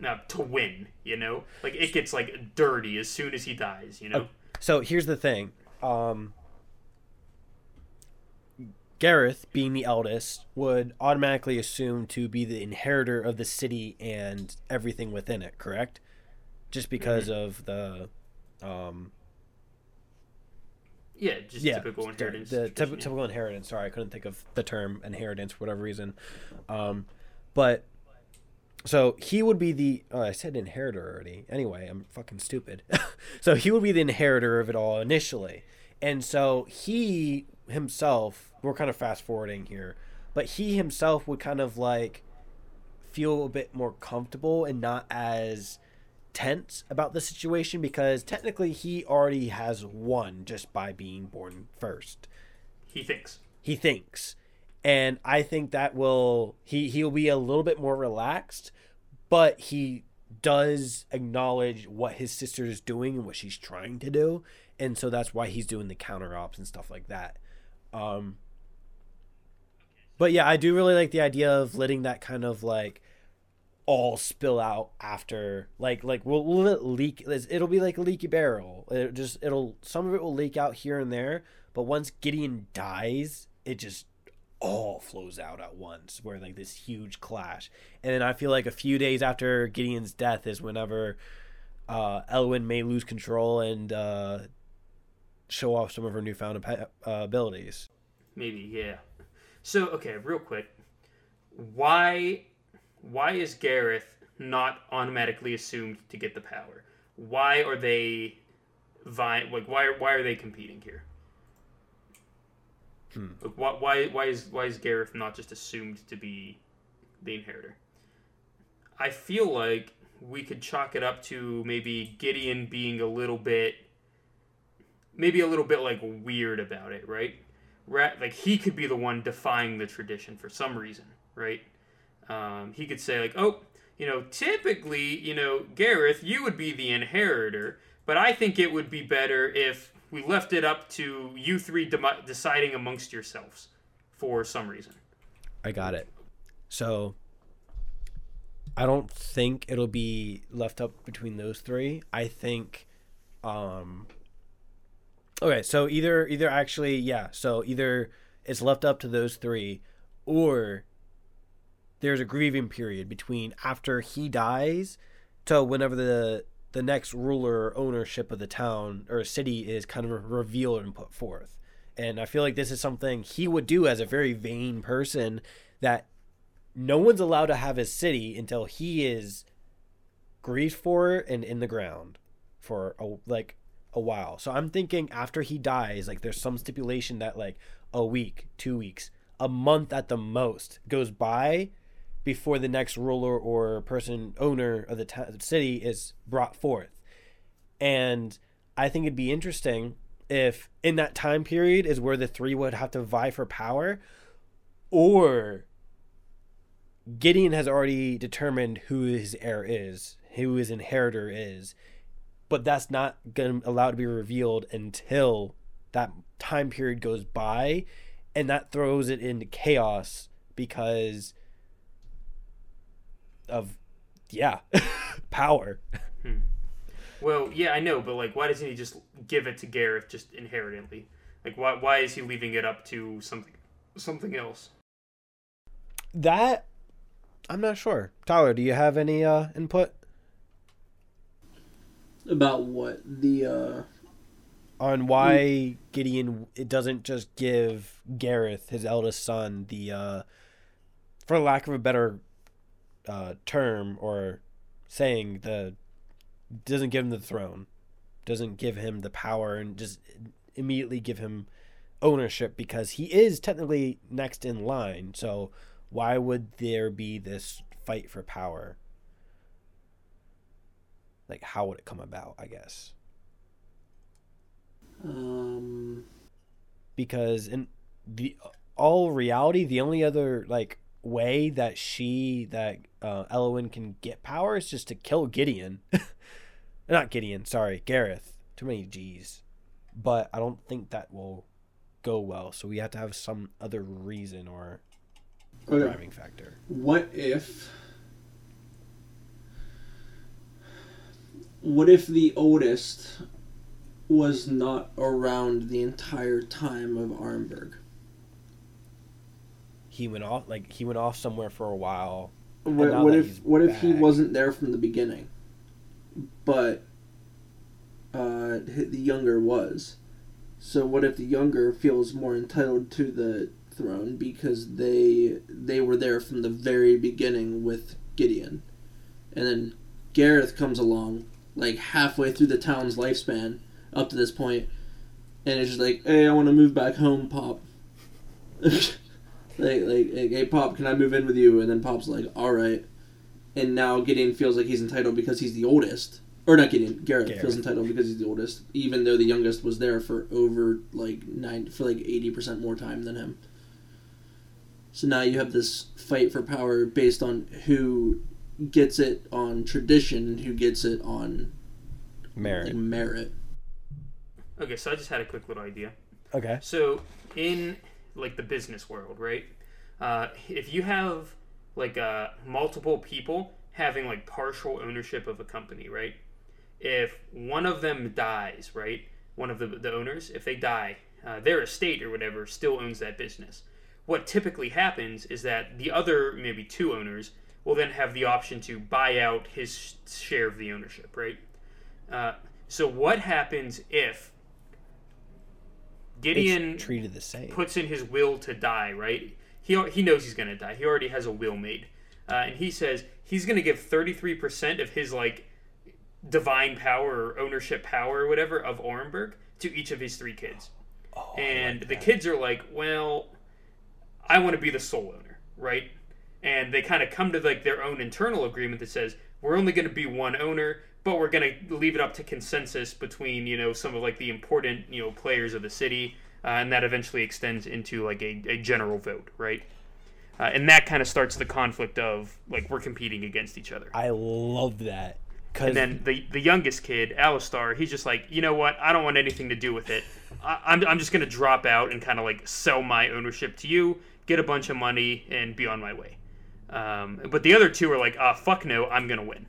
uh, to win, you know, like it gets like dirty as soon as he dies, you know? Uh, so here's the thing. Um, Gareth, being the eldest, would automatically assume to be the inheritor of the city and everything within it, correct? Just because mm-hmm. of the... Um, yeah, just yeah, typical inheritance. The, the typ- typical inheritance, sorry. I couldn't think of the term inheritance for whatever reason. Um, but, so he would be the... Oh, I said inheritor already. Anyway, I'm fucking stupid. So he would be the inheritor of it all initially. And so he... himself, we're kind of fast forwarding here, but he himself would kind of like feel a bit more comfortable and not as tense about the situation, because technically he already has won just by being born first. He thinks. He thinks. And I think that will, he, he'll be a little bit more relaxed, but he does acknowledge what his sister is doing and what she's trying to do. And so that's why he's doing the counter ops and stuff like that. Um, but yeah, I do really like the idea of letting that kind of like all spill out after, like, like we'll, we'll let it leak. It'll be like a leaky barrel. It just, it'll, some of it will leak out here and there, but once Gideon dies, it just all flows out at once, where like this huge clash. And then I feel like a few days after Gideon's death is whenever, uh, Elowen may lose control and, uh, show off some of her newfound uh, abilities. Maybe, yeah. So, okay, real quick. Why why is Gareth not automatically assumed to get the power? Why are they vi- like why why are they competing here? Hmm. Like, why why why is why is Gareth not just assumed to be the inheritor? I feel like we could chalk it up to maybe Gideon being a little bit maybe a little bit, like, weird about it, right? Ra- like, he could be the one defying the tradition for some reason, right? Um, he could say, like, oh, you know, typically, you know, Gareth, you would be the inheritor, but I think it would be better if we left it up to you three de- deciding amongst yourselves for some reason. I got it. So I don't think it'll be left up between those three. I think, um, okay, so either, either actually, yeah, so either it's left up to those three, or there's a grieving period between after he dies to whenever the, the next ruler or ownership of the town or city is kind of revealed and put forth. And I feel like this is something he would do as a very vain person, that no one's allowed to have his city until he is grieved for it and in the ground for a, like a while. So I'm thinking after he dies, like there's some stipulation that like a week, two weeks, a month at the most goes by before the next ruler or person owner of the t- city is brought forth. And I think it'd be interesting if in that time period is where the three would have to vie for power, or Gideon has already determined who his heir is, who his inheritor is, but that's not going to allow to be revealed until that time period goes by, and that throws it into chaos because of, yeah, power. Hmm. Well, yeah, I know, but like, why doesn't he just give it to Gareth just inherently? Like, why why is he leaving it up to something something else? That I'm not sure. Tyler, do you have any uh, input? About what? The uh on why we... Gideon it doesn't just give Gareth, his eldest son, the uh for lack of a better uh term or saying, the doesn't give him the throne, doesn't give him the power, and just immediately give him ownership, because he is technically next in line. So why would there be this fight for power? Like, how would it come about, I guess? Um, because in the all reality, the only other like way that she that uh, Elowen can get power is just to kill Gideon. Not Gideon, sorry, Gareth. Too many G's. But I don't think that will go well. So we have to have some other reason or. Okay. Driving factor. What if what if the oldest was not around the entire time of Arenberg? He went off like he went off somewhere for a while. What, what if what back. if he wasn't there from the beginning, but uh, the younger was? So what if the younger feels more entitled to the throne because they they were there from the very beginning with Gideon, and then Gareth comes along like halfway through the town's lifespan up to this point, and it's just like, hey, I want to move back home, Pop. like, like hey Pop, can I move in with you? And then Pop's like, alright. And now Gideon feels like he's entitled because he's the oldest, or not Gideon Gareth, Gareth feels entitled because he's the oldest, even though the youngest was there for over like nine for like eighty percent more time than him. So now you have this fight for power based on who gets it on tradition and who gets it on merit. Like, merit. Okay, so I just had a quick little idea. Okay. So in like the business world, right? Uh, if you have like uh, multiple people having like partial ownership of a company, right? If one of them dies, right? One of the the owners, if they die, uh, their estate or whatever still owns that business. What typically happens is that the other maybe two owners will then have the option to buy out his share of the ownership, right? Uh, so what happens if Gideon it's treated the same. Puts in his will to die, right? He he knows he's going to die. He already has a will made. Uh, and he says he's going to give thirty-three percent of his like divine power or ownership power or whatever of Arenberg to each of his three kids. Oh, and like the kids are like, well, I want to be the sole owner, right? and they kind of come to like their own internal agreement that says we're only going to be one owner, but we're going to leave it up to consensus between, you know, some of like the important, you know, players of the city, uh, and that eventually extends into like a, a general vote, right? Uh, and that kind of starts the conflict of like we're competing against each other. I love that. And then the the youngest kid, Alistair, he's just like, you know what? I don't want anything to do with it. I, I'm I'm just gonna drop out and kind of like sell my ownership to you, get a bunch of money, and be on my way. Um, but the other two are like, ah, fuck no, I'm gonna win.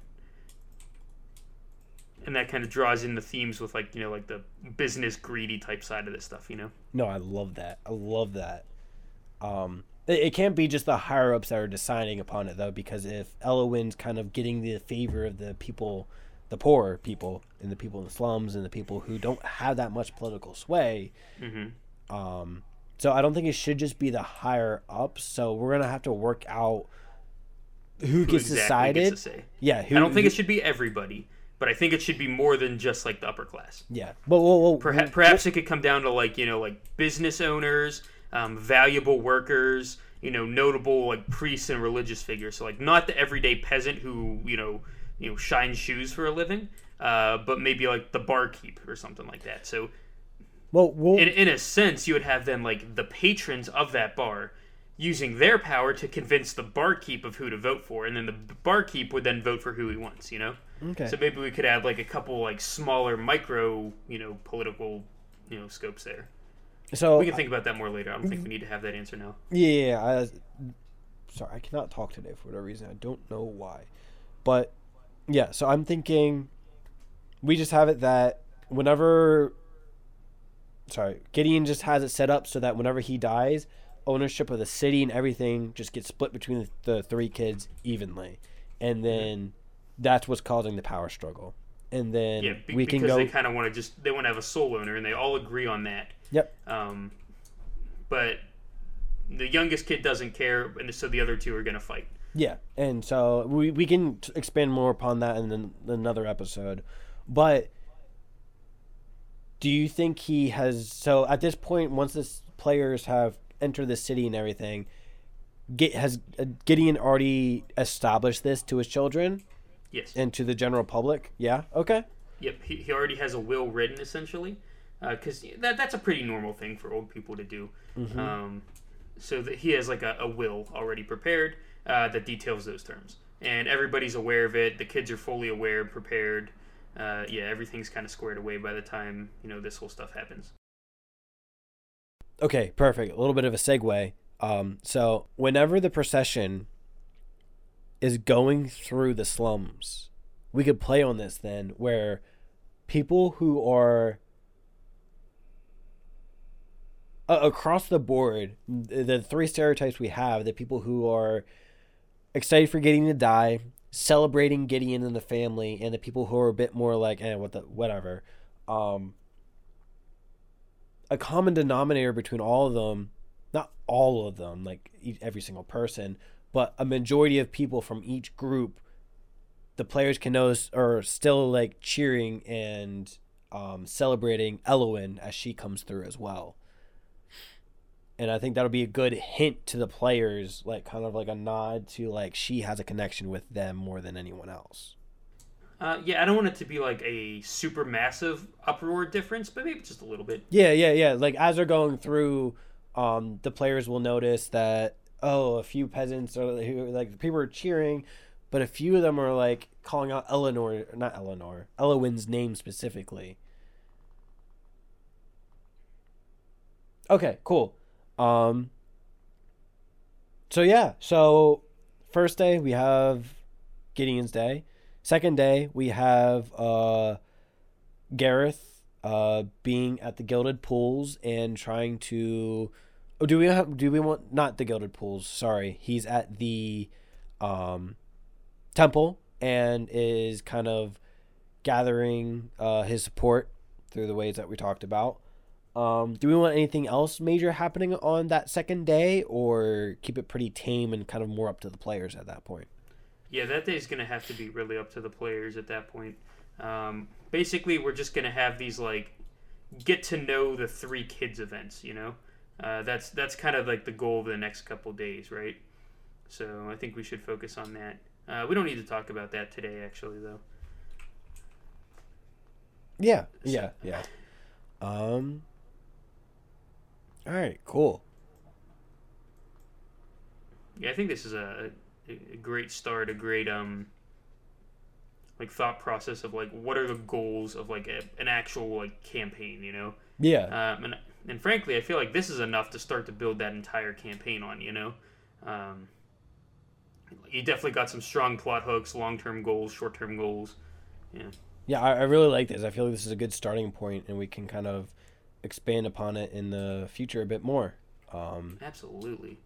And that kind of draws in the themes with like, you know, like the business greedy type side of this stuff, you know? No, I love that. I love that. Um. It can't be just the higher-ups that are deciding upon it, though, because if Elowen's kind of getting the favor of the people, the poor people, and the people in the slums, and the people who don't have that much political sway, mm-hmm. um, so I don't think it should just be the higher-ups, so we're going to have to work out who, who gets exactly decided. Gets to say. Yeah, who, I don't think who, it should be everybody, but I think it should be more than just, like, the upper class. Yeah. Well, well, well, perhaps well, perhaps it could come down to, like, you know, like, business owners, Um, valuable workers, you know, notable like priests and religious figures. So like not the everyday peasant who, you know, you know, shines shoes for a living, uh, but maybe like the barkeep or something like that. So well, well in, in a sense, you would have then like the patrons of that bar using their power to convince the barkeep of who to vote for. And then the barkeep would then vote for who he wants, you know? Okay. So maybe we could have like a couple like smaller micro, you know, political, you know, scopes there. So we can think about that more later. I don't think we need to have that answer now. Yeah, yeah I, sorry, I cannot talk today for whatever reason. I don't know why, but yeah. So I'm thinking we just have it that whenever, sorry, Gideon just has it set up so that whenever he dies, ownership of the city and everything just gets split between the, the three kids evenly, and then that's what's causing the power struggle. And then yeah, be- we can go. Because they kind of want to just they want to have a sole owner, and they all agree on that. Yep. Um, but the youngest kid doesn't care, and so the other two are going to fight. Yeah, and so we we can t- expand more upon that in an, another episode. But do you think he has? So at this point, once the players have entered the city and everything, get, has uh, Gideon already established this to his children? Yes. And to the general public? Yeah. Okay. Yep. He he already has a will written essentially. Because uh, that that's a pretty normal thing for old people to do. Mm-hmm. Um, so that he has like a, a will already prepared uh, that details those terms. And everybody's aware of it. The kids are fully aware, prepared. Uh, yeah, everything's kind of squared away by the time, you know, this whole stuff happens. Okay, perfect. A little bit of a segue. Um, so whenever the procession is going through the slums, we could play on this then where people who are across the board, the three stereotypes we have, the people who are excited for Gideon to die, celebrating Gideon and the family, and the people who are a bit more like, eh, what the, whatever. Um, a common denominator between all of them, not all of them, like every single person, but a majority of people from each group, the players can know are still like cheering and um, celebrating Elowen as she comes through as well. And I think that'll be a good hint to the players, like kind of like a nod to like she has a connection with them more than anyone else. Uh, yeah, I don't want it to be like a super massive uproar difference, but maybe just a little bit. Yeah, yeah, yeah. Like as they're going through, um, the players will notice that, oh, a few peasants are like, people are cheering, but a few of them are like calling out Eleanor, not Eleanor, Elowen's name specifically. Okay, cool. Um, so yeah, so first day we have Gideon's Day. Second day we have, uh, Gareth, uh, being at the Gilded Pools and trying to, oh, do we have, do we want, not the Gilded Pools, sorry. He's at the, um, temple and is kind of gathering, uh, his support through the ways that we talked about. Um, do we want anything else major happening on that second day, or keep it pretty tame and kind of more up to the players at that point? Yeah, that day's going to have to be really up to the players at that point. Um, basically, we're just going to have these, like, get to know the three kids events, you know? Uh, that's that's kind of like the goal of the next couple days, right? So I think we should focus on that. Uh, we don't need to talk about that today, actually, though. Yeah, yeah, yeah. Um. All right, cool. Yeah, I think this is a, a great start, a great um. like thought process of like what are the goals of like a, an actual like campaign, you know? Yeah. Um, and and frankly, I feel like this is enough to start to build that entire campaign on, you know. Um. You definitely got some strong plot hooks, long-term goals, short-term goals. Yeah. Yeah, I, I really like this. I feel like this is a good starting point, and we can kind of expand upon it in the future a bit more. Um, Absolutely.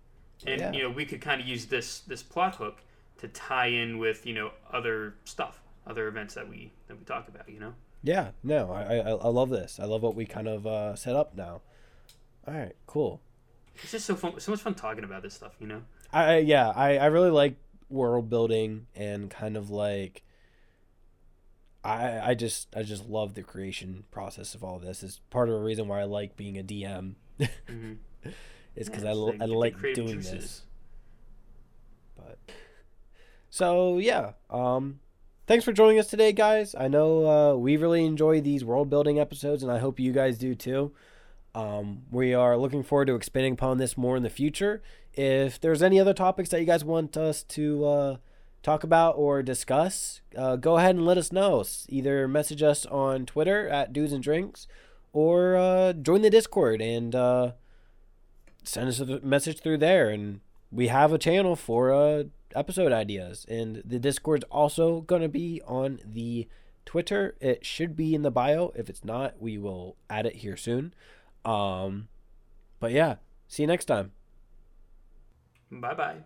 And, yeah. you know, we could kind of use this this plot hook to tie in with, you know, other stuff, other events that we that we talk about, you know? Yeah, no, I, I, I love this. I love what we kind of uh, set up now. All right, cool. It's just so fun, so much fun talking about this stuff, you know? I yeah, I, I really like world building and kind of like I I just I just love the creation process of all of this. It's part of the reason why I like being a D M. Mm-hmm. It's because yeah, I, like, I like doing juices. This. But so yeah, um, thanks for joining us today, guys. I know uh, we really enjoy these world building episodes, and I hope you guys do too. Um, we are looking forward to expanding upon this more in the future. If there's any other topics that you guys want us to uh, talk about or discuss, uh, go ahead and let us know. Either message us on Twitter at Dudes and Drinks, or uh, join the Discord and uh, send us a message through there. And we have a channel for uh, episode ideas. And the Discord's also going to be on the Twitter. It should be in the bio. If it's not, we will add it here soon. Um, but yeah, see you next time. Bye-bye.